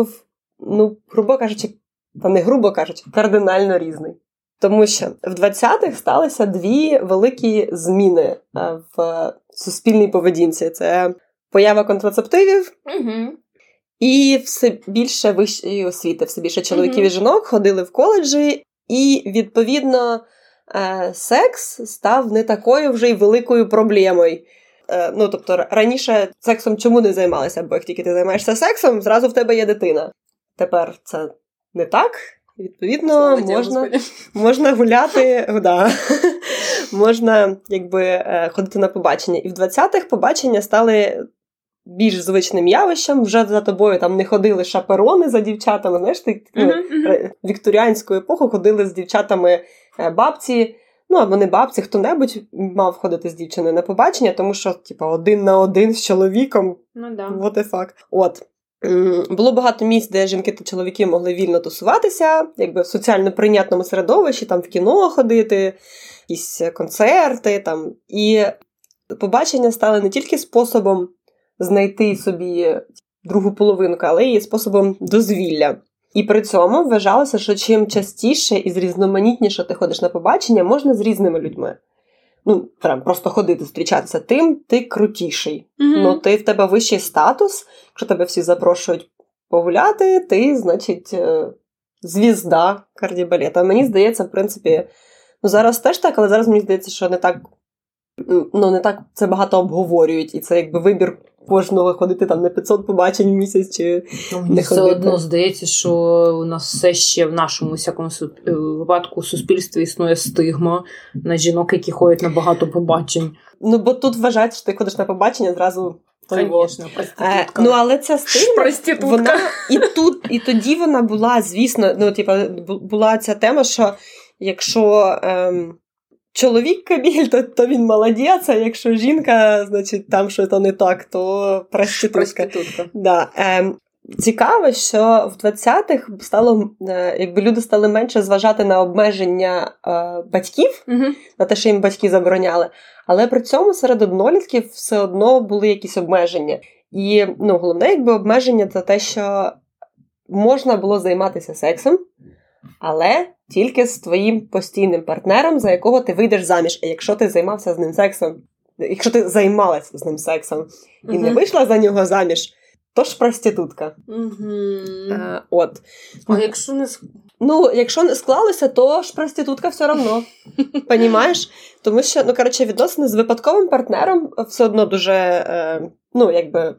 був, кардинально різний. Тому що в 20-х сталися дві великі зміни в суспільній поведінці. Це поява контрацептивів, угу. І все більше вищої освіти, все більше чоловіків mm-hmm. і жінок ходили в коледжі, і, відповідно, секс став не такою вже й великою проблемою. Ну, тобто, раніше сексом чому не займалися? Бо як тільки ти займаєшся сексом, зразу в тебе є дитина. Тепер це не так. Відповідно, можна гуляти, можна, якби, ходити на побачення. І в 20-х побачення стали... більш звичним явищем, вже за тобою там не ходили шаперони за дівчатами, знаєш, ти вікторіанську епоху ходили з дівчатами бабці, ну або не бабці, хто-небудь мав ходити з дівчиною на побачення, тому що, типа, один на один з чоловіком, what the fuck. От. Було багато місць, де жінки та чоловіки могли вільно тусуватися, якби в соціально прийнятному середовищі, там в кіно ходити, якісь концерти, там, і побачення стали не тільки способом знайти собі другу половинку, але і способом дозвілля. І при цьому вважалося, що чим частіше і зрізноманітніше ти ходиш на побачення, можна з різними людьми. Ну, треба просто ходити, зустрічатися, тим ти крутіший. Mm-hmm. Ну, ти в тебе вищий статус, якщо тебе всі запрошують погуляти, ти, значить, звізда кардібалета. Мені здається, в принципі, зараз теж так, але зараз мені здається, що не так це багато обговорюють, і це якби вибір кожного ходити там на 500 побачень в місяць чи не ходити. Все одно здається, що у нас все ще в нашому всякому випадку суспільстві існує стигма на жінок, які ходять на багато побачень. Ну, бо тут вважають, що ти ходиш на побачення зразу... Звісно, проститутка. Ну, але ця стигма, вона і тоді вона була, звісно, була ця тема, що якщо чоловік кабіль, то він молодець, а якщо жінка, значить, там щось не так, то проститутка. Да. Цікаво, що в 20-х стало, якби люди стали менше зважати на обмеження батьків, на те, що їм батьки забороняли, але при цьому серед однолітків все одно були якісь обмеження. І, ну, головне, якби обмеження – це те, що можна було займатися сексом, але тільки з твоїм постійним партнером, за якого ти вийдеш заміж, якщо ти займався з ним сексом, якщо ти займалась з ним сексом і не вийшла за нього заміж, тож проститутка. От. А якщо не... Ну, якщо не склалося, то ж проститутка все одно. Понімаєш? Тому що, ну, коротше, відносини з випадковим партнером все одно дуже, ну, якби,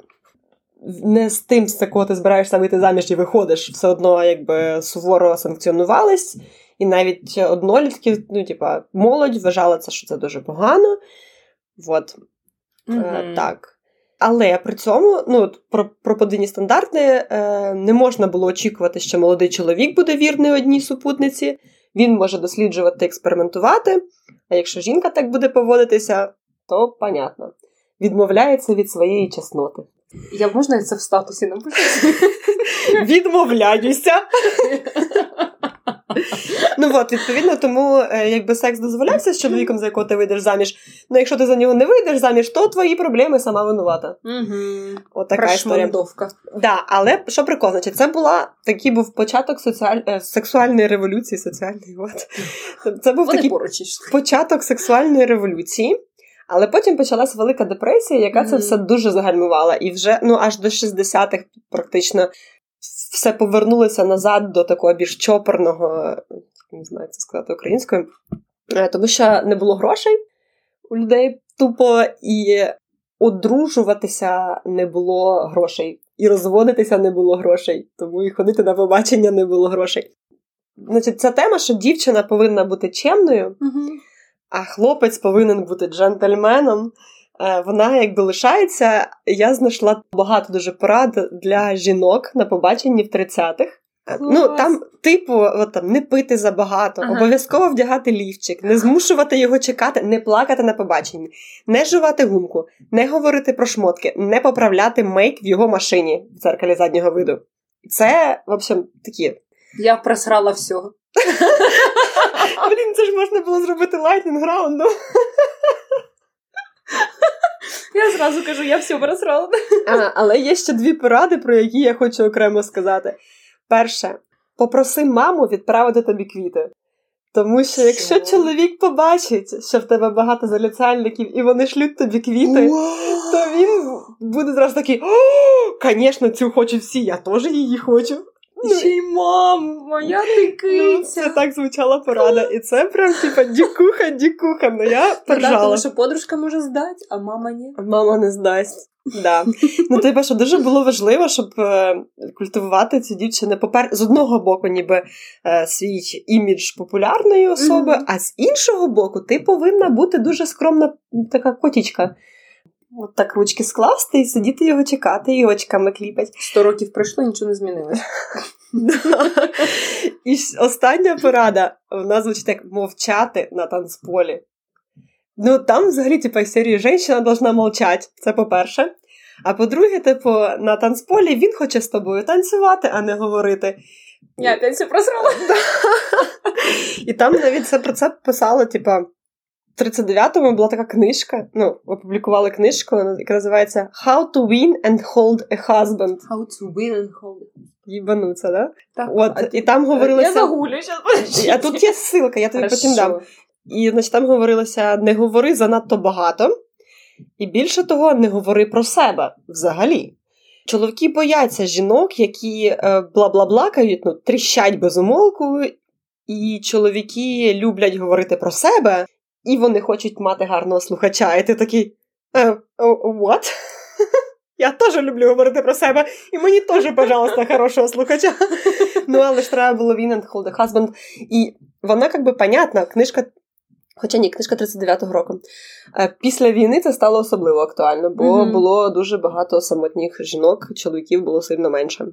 не з тим, з якого ти збираєшся вийти заміж і виходиш, все одно, якби, суворо санкціонувались. І навіть однолітки, ну, типа, молодь вважала це, що це дуже погано. Вот. Так. Але при цьому, ну, про подвійні стандарти, не можна було очікувати, що молодий чоловік буде вірний одній супутниці, він може досліджувати, експериментувати, а якщо жінка так буде поводитися, то, понятно, відмовляється від своєї чесноти. Я можна це в статусі напишу? Відмовляюся! Ну, от, відповідно, тому, якби секс дозволявся з чоловіком, за якого ти вийдеш заміж, ну, якщо ти за нього не вийдеш заміж, то твої проблеми, сама винувата. От така історія. Да, але, що прикол, значить, це була, такий був початок сексуальної революції, соціальної, от. Це був такий початок сексуальної революції, але потім почалась Велика депресія, яка це все дуже загальмувала, і вже, ну, аж до 60-х практично все повернулося назад до такого більш чопорного, не знаю, як це сказати українською, тому що не було грошей у людей тупо, і одружуватися не було грошей, і розводитися не було грошей, тому і ходити на побачення не було грошей. Значить, ця тема, що дівчина повинна бути чемною, а хлопець повинен бути джентльменом, вона, якби, лишається. Я знайшла багато дуже порад для жінок на побаченні в 30-х. Ну, там, типу, от, там, не пити забагато, обов'язково вдягати ліфчик, не змушувати його чекати, не плакати на побаченні, не жувати гумку, не говорити про шмотки, не поправляти мейк в його машині в дзеркалі заднього виду. Це, в общем, такі... Я просрала всього. Блін, це ж можна було зробити lightning round. Я зразу кажу, я все просрала. Але є ще дві поради, про які я хочу окремо сказати. Перше, попроси маму відправити тобі квіти. Тому що якщо чоловік побачить, що в тебе багато залицяльників, і вони шлють тобі квіти, то він буде зразу такий: «Конечно, цю хочу всі, я теж її хочу». Ще й мама, я дикиця. Ну, це так звучала порада. І це прям, типа, дікуха. Ну, я поржала. Тому що подружка може здати, а мама ні. Мама не здасть, да. Ну, типа, що дуже було важливо, щоб культивувати цю дівчину. З одного боку, ніби свій імідж популярної особи, а з іншого боку, ти повинна бути дуже скромна така котічка. От так ручки скласти і сидіти його чекати, і очками кліпать. 100 років пройшло, нічого не змінилося. І остання порада, вона звучить як мовчати на танцполі. Ну, там взагалі, типа, серії «Женщина должна мовчать», це по-перше. А по-друге, типу, на танцполі він хоче з тобою танцювати, а не говорити. Я опять все просрала. І там навіть про це писало, типа, в 39-му була така книжка, ну, опублікували книжку, яка називається «How to win and hold a husband». «How to win and hold a husband». Їбануться, да? Так. От, і там говорилося... Я загулю, зараз. А тут є ссылка, я тобі потім дам. І, значить, там говорилося: не говори занадто багато, і більше того, не говори про себе взагалі. Чоловіки бояться жінок, які бла-бла-блакають, ну, тріщать без умолку, і чоловіки люблять говорити про себе, і вони хочуть мати гарного слухача. І ти такий: what? Я теж люблю говорити про себе. І мені теж, пожалуйста, хорошого слухача. Ну, але ж треба було «Win and hold a husband». І вона, якби, понятна, книжка... Хоча ні, книжка 39-го року. Після війни це стало особливо актуально, бо було дуже багато самотніх жінок, чоловіків було сильно менше.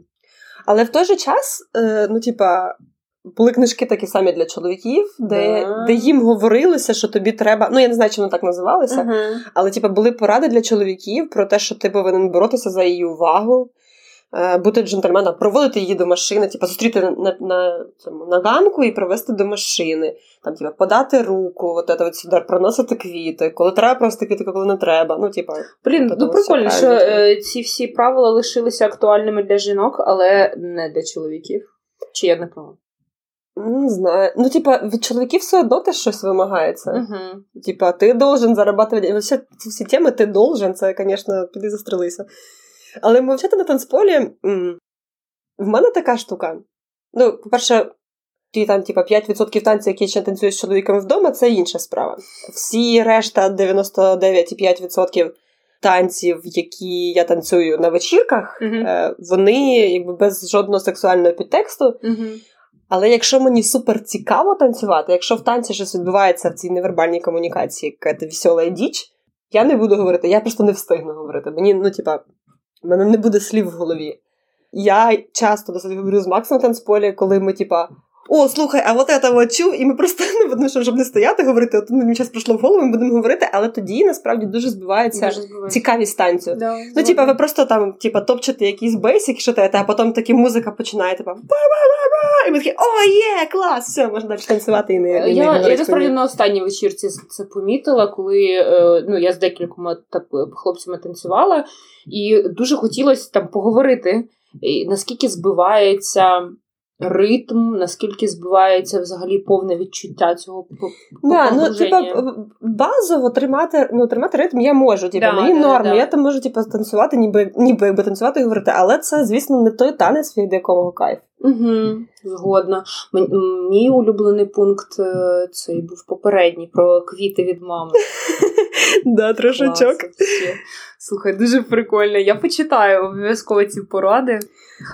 Але в той же час, ну, типа... були книжки такі самі для чоловіків, де їм говорилося, що тобі треба... Ну, я не знаю, чи вони так називалися, але типу, були поради для чоловіків про те, що ти повинен боротися за її увагу, бути джентльменом, проводити її до машини, типу, зустріти на ганку і привезти до машини, там, типу, подати руку, от сюди, приносити квіти, коли треба просто квіти, коли не треба. Ну, типу, ну прикольно, що ці всі правила лишилися актуальними для жінок, але не для чоловіків. Чи я не права? Не знаю. Ну, типа, від чоловіків все одно теж щось вимагається. Uh-huh. Типа, ти должен зарабатувати. Вообще, ці всі теми ти должен. Це, звісно, піди застрелися. Але мовчати на танцполі, в мене така штука. Ну, по-перше, ті там, типа, 5% танців, які ще танцюють з чоловіком вдома, це інша справа. Всі решта 99,5% танців, які я танцюю на вечірках, вони, якби, без жодного сексуального підтексту. Але якщо мені супер цікаво танцювати, якщо в танці щось відбувається в цій невербальній комунікації, яка це весела діч, я не буду говорити, я просто не встигну говорити. Мені, ну, типа, в мене не буде слів в голові. Я часто досить говорю з Максом на танцполі, коли ми, типа, о, слухай, а от я там чув, і ми просто не будемо, щоб не стояти, говорити, от мені зараз прийшло в голову, ми будемо говорити, але тоді, насправді, дуже збивається цікавість танцю. Да, ну, типа, ви просто там, типа, топчете якийсь бейс, якщо те, а потім таки музика починає, типа, ба-ба-ба-ба, і ми такі, о, є, клас, все, можна далі танцювати і не говорити. Я, насправді, на останній вечірці це помітила, коли, ну, я з декількома хлопцями танцювала, і дуже хотілося там поговорити, наскільки збивається ритм, наскільки збивається взагалі повне відчуття цього погруження. Ну, типа, базово тримати ритм я можу, типа, мені норм, я там можу, типа, танцювати, ніби танцювати і говорити, але це, звісно, не той танець, від якого кайф. Угу, згодна. Мій улюблений пункт цей був попередній, про квіти від мами. Да, трошечок. Слухай, дуже прикольно. Я почитаю обов'язково ці поради.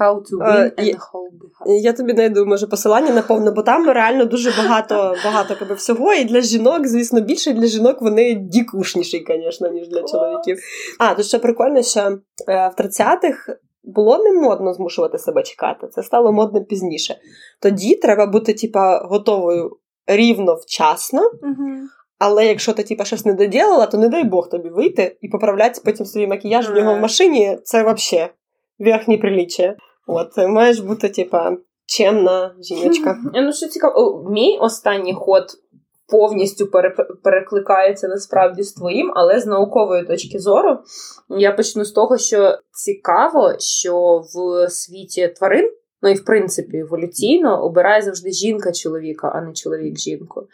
How to win and hold a husband. Я тобі найду, може, посилання наповно, бо там реально дуже багато всього. І для жінок, звісно, більше. І для жінок вони дікушніші, звісно, ніж для чоловіків. А, тут ще прикольно, що в 30-х було не модно змушувати себе чекати. Це стало модно пізніше. Тоді треба бути, типа, готовою рівно вчасно. Але якщо ти, типа, щось не доділала, то не дай Бог тобі вийти і поправляти потім свій макіяж в нього в машині. Це вообще верхнє приличчя. От, маєш бути, типа, чемна жіночка. Ну, що цікаво, мій останній ход повністю перекликається насправді з твоїм, але з наукової точки зору. Я почну з того, що цікаво, що в світі тварин, ну і в принципі еволюційно, обирає завжди жінка чоловіка, а не чоловік жінку.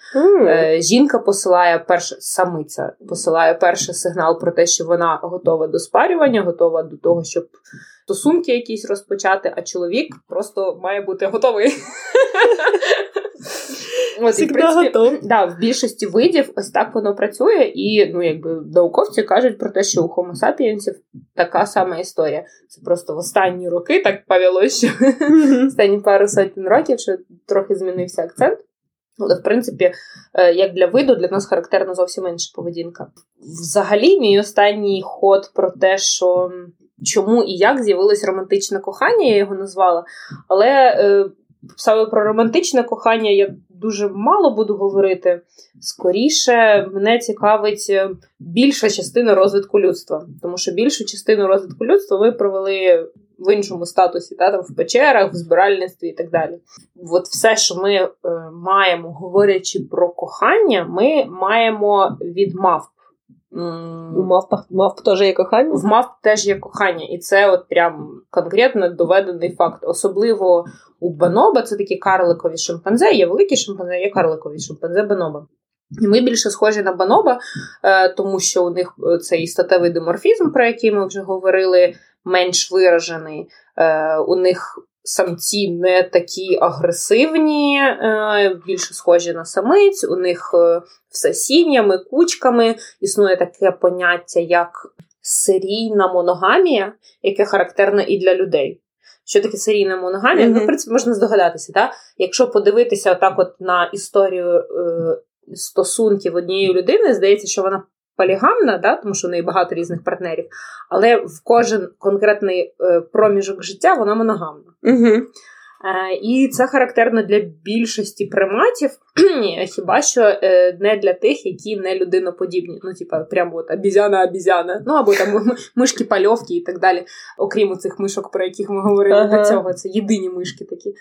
Жінка посилає перше, самиця посилає перший сигнал про те, що вона готова до спарювання, готова до того, щоб стосунки якісь розпочати, а чоловік просто має бути готовий. От, і, в принципі, да, в більшості видів ось так воно працює, і, ну, якби, науковці кажуть про те, що у Homo sapiens така сама історія. Це просто в останні роки так повелося, що останні пару сотень років, що трохи змінився акцент. Але, в принципі, як для виду, для нас характерна зовсім інша поведінка. Взагалі, мій останній ход про те, що чому і як з'явилось романтичне кохання, я його назвала, але саме про романтичне кохання я дуже мало буду говорити. Скоріше, мене цікавить більша частина розвитку людства. Тому що більшу частину розвитку людства ми провели в іншому статусі, та, там, в печерах, в збиральництві і так далі. От все, що ми маємо, говорячи про кохання, ми маємо від мавп. У мавп теж є кохання? В мавп теж є кохання. І це от прям конкретно доведений факт. Особливо у Баноба, це такі карликові шимпанзе, є великі шимпанзе, є карликові шимпанзе Баноба. І ми більше схожі на Баноба, тому що у них цей статевий диморфізм, про який ми вже говорили, менш виражений. У них самці не такі агресивні, більше схожі на самиць, у них все сім'ями, кучками. Існує таке поняття, як серійна моногамія, яке характерно і для людей. Що таке серійна моногамія? Ну, в принципі, можна здогадатися, так? Якщо подивитися отак от на історію стосунків однієї людини, здається, що вона полігамна, да, тому що в неї багато різних партнерів, але в кожен конкретний проміжок життя вона моногамна. І це характерно для більшості приматів, хіба що не для тих, які не людиноподібні. Ну, типа, прямо от обізяна-обізяна. Ну, або там мишки-пальовки і так далі. Окрім цих мишок, про яких ми говорили до цього, це єдині мишки такі.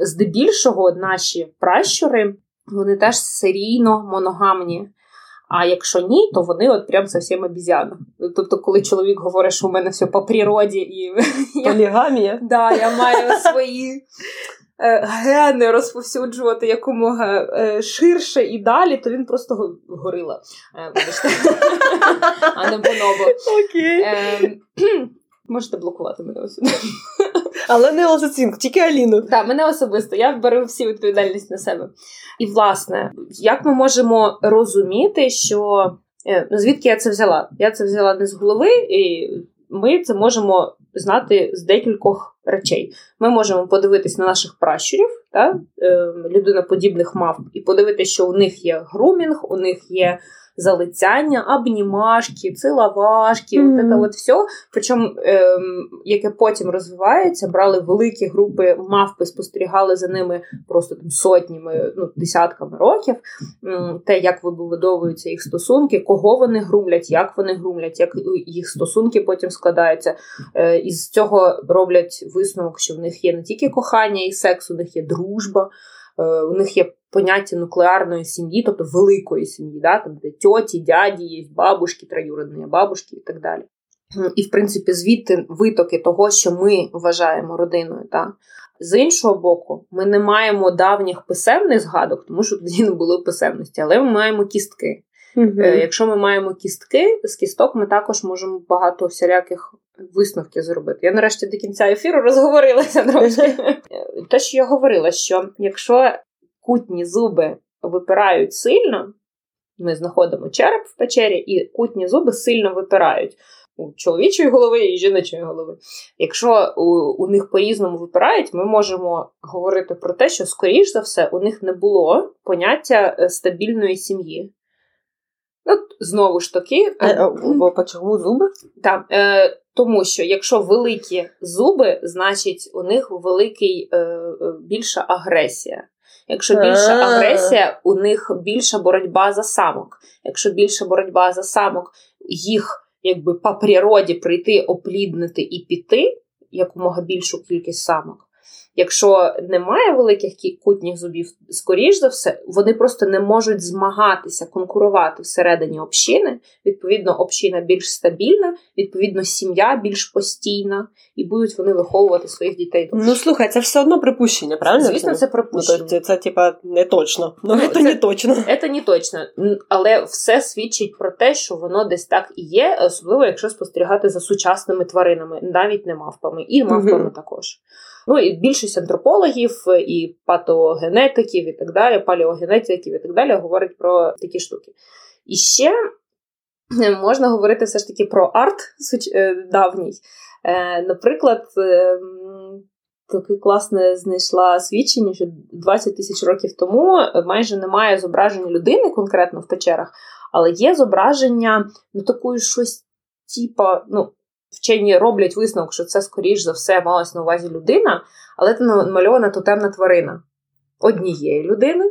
Здебільшого наші пращури, вони теж серійно моногамні. А якщо ні, то вони от прям зовсім обізяни. Тобто, коли чоловік говорить, що у мене все по природі і... Полігамія? Да, я маю свої гени розповсюджувати якомога ширше і далі, то він просто горила. А не Баноба. Окей. Можете блокувати мене ось сюди. Але не All The Swing, тільки Аліну. Так, мене особисто. Я беру всю відповідальність на себе. І, власне, як ми можемо розуміти, що... Ну, звідки я це взяла? Я це взяла не з голови, і ми це можемо знати з декількох речей. Ми можемо подивитись на наших пращурів, та? Людиноподібних мавп, і подивитися, що у них є грумінг, у них є залицяння, обнімашки, цілавашки, от це от все. Причому, яке потім розвивається, брали великі групи мавпи, спостерігали за ними просто там сотнями, ну, десятками років, те, як вибудовуються їх стосунки, кого вони грумлять, як їх стосунки потім складаються. Із цього роблять висновок, що в них є не тільки кохання і секс, у них є дружба, у них є поняття нуклеарної сім'ї, тобто великої сім'ї, да? Там, де тьоті, дяді є, бабушки, троюрідні бабушки і так далі. І, в принципі, звідти витоки того, що ми вважаємо родиною. Да? З іншого боку, ми не маємо давніх писемних згадок, тому що тоді не було писемності, але ми маємо кістки. Якщо ми маємо кістки, з кісток ми також можемо багато всіляких висновки зробити. Я нарешті до кінця ефіру розговорилася трошки. Те, що я говорила, що якщо кутні зуби випирають сильно, ми знаходимо череп в печері, і кутні зуби сильно випирають у чоловічої голови і жіночої голови. Якщо у них по-різному випирають, ми можемо говорити про те, що, скоріш за все, у них не було поняття стабільної сім'ї. От, знову ж таки... Чому зуби? Так, тому що якщо великі зуби, значить у них великий, більша агресія. Якщо більша агресія, у них більша боротьба за самок. Якщо більша боротьба за самок, їх якби по природі прийти, опліднити і піти, якомога більшу кількість самок. Якщо немає великих кутніх зубів, скоріш за все, вони просто не можуть змагатися, конкурувати всередині общини. Відповідно, община більш стабільна, відповідно, сім'я більш постійна, і будуть вони виховувати своїх дітей. Ну, слухай, це все одно припущення, правильно? Звісно, це припущення. Ну, тобто, це, типа, не точно. Ну, це не точно. Це не точно. Але все свідчить про те, що воно десь так і є, особливо, якщо спостерігати за сучасними тваринами, навіть не мавпами, і мавпами також. Ну, і більшість антропологів, і патогенетиків, і так далі, палеогенетиків, і так далі, говорить про такі штуки. І ще можна говорити все ж таки про арт давній. Наприклад, таке класне знайшла свідчення, що 20 тисяч років тому майже немає зображень людини конкретно в печерах, але є зображення, ну, такої щось типа, ну, вчені роблять висновок, що це, скоріш за все, малась на увазі людина, але це намальована тотемна тварина. Однієї людини,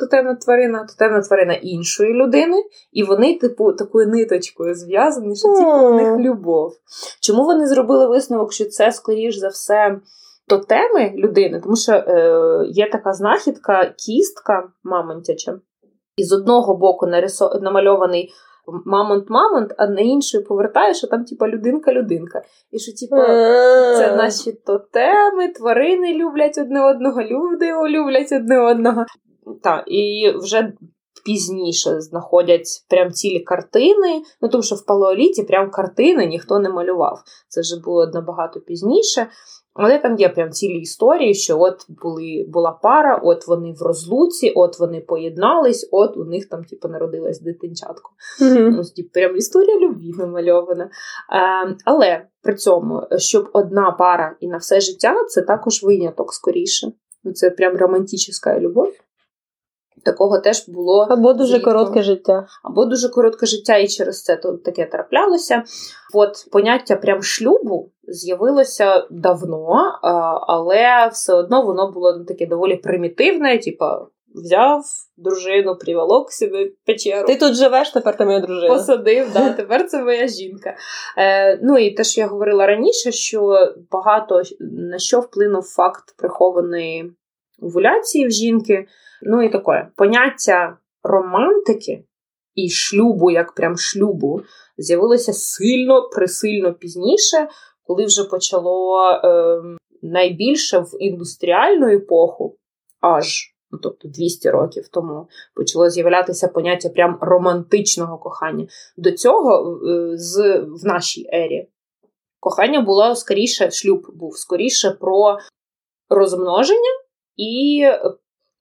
тотемна тварина іншої людини, і вони, типу, такою ниточкою зв'язані, що типу, у них любов. Чому вони зробили висновок, що це, скоріш за все, тотеми людини? Тому що є така знахідка, кістка мамонтяча, і з одного боку намальований мамонт-мамонт, а на іншою повертає, що там, типа, людинка-людинка. І що, типа, це наші тотеми, тварини люблять одне одного, люди улюблять одне одного. Так, і вже пізніше знаходять прям цілі картини, ну, тому що в палеоліті прям картини ніхто не малював. Це вже було набагато пізніше. Але там є прям цілі історії, що от була пара, от вони в розлуці, от вони поєднались, от у них там, типу, народилась дитинчатко. Прям історія любві намальована. Але при цьому, щоб одна пара і на все життя, це також виняток скоріше. Це прям романтична любов. Такого теж було. Або дуже рідко. Коротке життя. Або дуже коротке життя, і через це тут таке траплялося. От поняття прям шлюбу з'явилося давно, але все одно воно було таке доволі примітивне, типа взяв дружину, приволок себе в печеру. Ти тут живеш, тепер ти моя дружина. Посадив, да, тепер це моя жінка. Ну і те, що я говорила раніше, що багато на що вплинув факт прихованої овуляції в жінки. Ну і таке, поняття романтики і шлюбу, як прям шлюбу, з'явилося присильно пізніше, коли вже почало найбільше в індустріальну епоху, аж, ну, тобто 200 років тому, почало з'являтися поняття прям романтичного кохання. До цього в нашій ері кохання було скоріше, шлюб був скоріше про розмноження і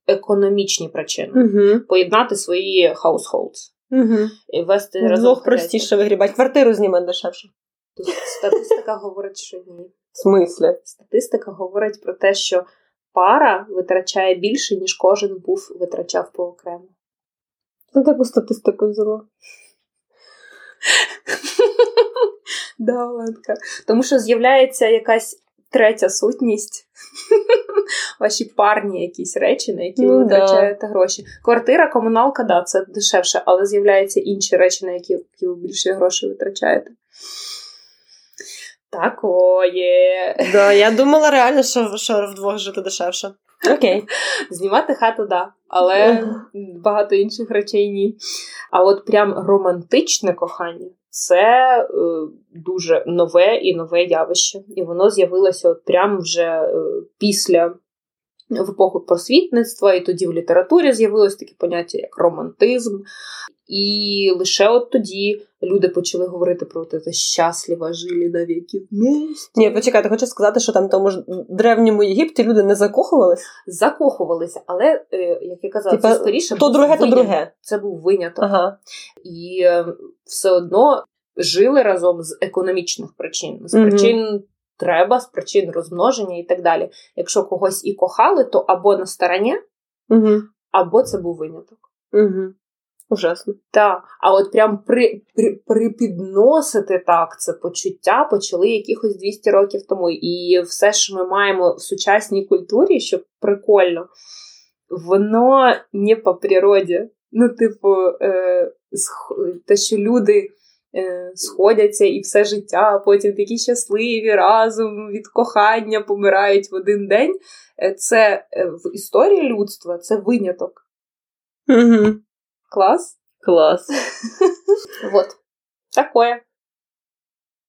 економічні причини. Угу. Поєднати свої households. Угу. І вести разом. Вдвох простіше вигрібати. Квартиру знімати дешевше. Тут статистика говорить, що ні. В смислі? Статистика говорить про те, що пара витрачає більше, ніж кожен витрачав поокремо. Це таку статистику взяла. Да, Оленка. Тому що з'являється якась третя сутність. Ваші парні якісь речі, на які ви витрачаєте гроші. Квартира, комуналка, да, це дешевше, але з'являються інші речі, на які ви більше грошей витрачаєте. Такое. Да, я думала реально, що вдвох жити дешевше. Окей. Знімати хату, да, але багато інших речей ні. А от прям романтичне кохання – це дуже нове явище. І воно з'явилося от прям вже після, в епоху просвітництва, і тоді в літературі з'явилося таке поняття, як романтизм. І лише от тоді люди почали говорити про те, щасливо жили навіки вместе. Ні, почекайте, хочу сказати, що там в тому ж древньому Єгипті люди не закохувалися? Закохувалися, але, як я казала, типа, це скоріше то друге. Це був виняток. Ага. І все одно жили разом з економічних причин, з причин треба, з причин розмноження і так далі. Якщо когось і кохали, то або на стороні, або це був виняток. Угу. Ужасно. Так. А от прям припідносити так це почуття почали якихось 200 років тому. І все, що ми маємо в сучасній культурі, що прикольно, воно не по природі. Ну, типу, те, що люди сходяться і все життя, потім такі щасливі разом від кохання помирають в один день. Це в історії людства, це виняток. Угу. Клас? Клас. Вот. Такое.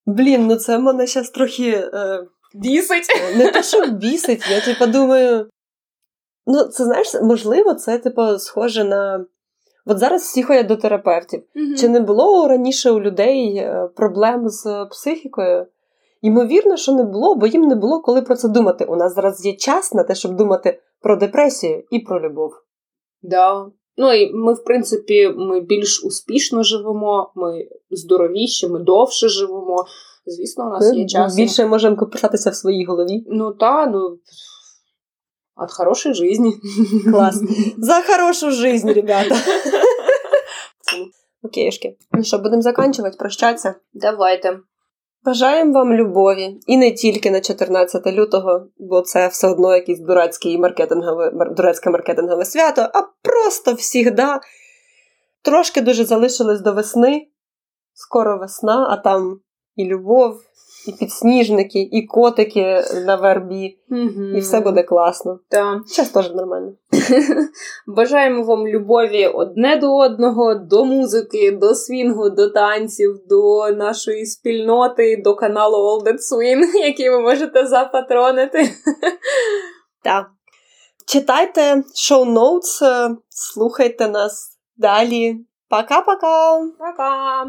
Блін, ну це мене зараз трохи... бісить. Не те, що бісить, я типа думаю... Ну, це, знаєш, можливо, це типа схоже на... От зараз всі ходять до терапевтів. Угу. Чи не було раніше у людей проблем з психікою? Ймовірно, що не було, бо їм не було коли про це думати. У нас зараз є час на те, щоб думати про депресію і про любов. Да. Ну, і ми, в принципі, ми більш успішно живемо, ми здоровіші, ми довше живемо. Звісно, у нас є час. Більше можемо копитися в своїй голові. Ну, та, ну, от хорошої житті. Клас. За хорошу життя, ребята. Окейшки. Ну що, будемо закінчувати, прощатися? Давайте. Бажаємо вам любові. І не тільки на 14 лютого, бо це все одно якесь дурацьке маркетингове свято, а просто всігда. Трошки дуже залишилось до весни. Скоро весна, а там і любов, і підсніжники, і котики на вербі. І все буде класно. Да. Зараз теж нормально. Бажаємо вам любові одне до одного, до музики, до свінгу, до танців, до нашої спільноти, до каналу All The Swing, який ви можете запатронити. Так. Читайте шоу-ноутс, слухайте нас далі. Пока-пока! Пока!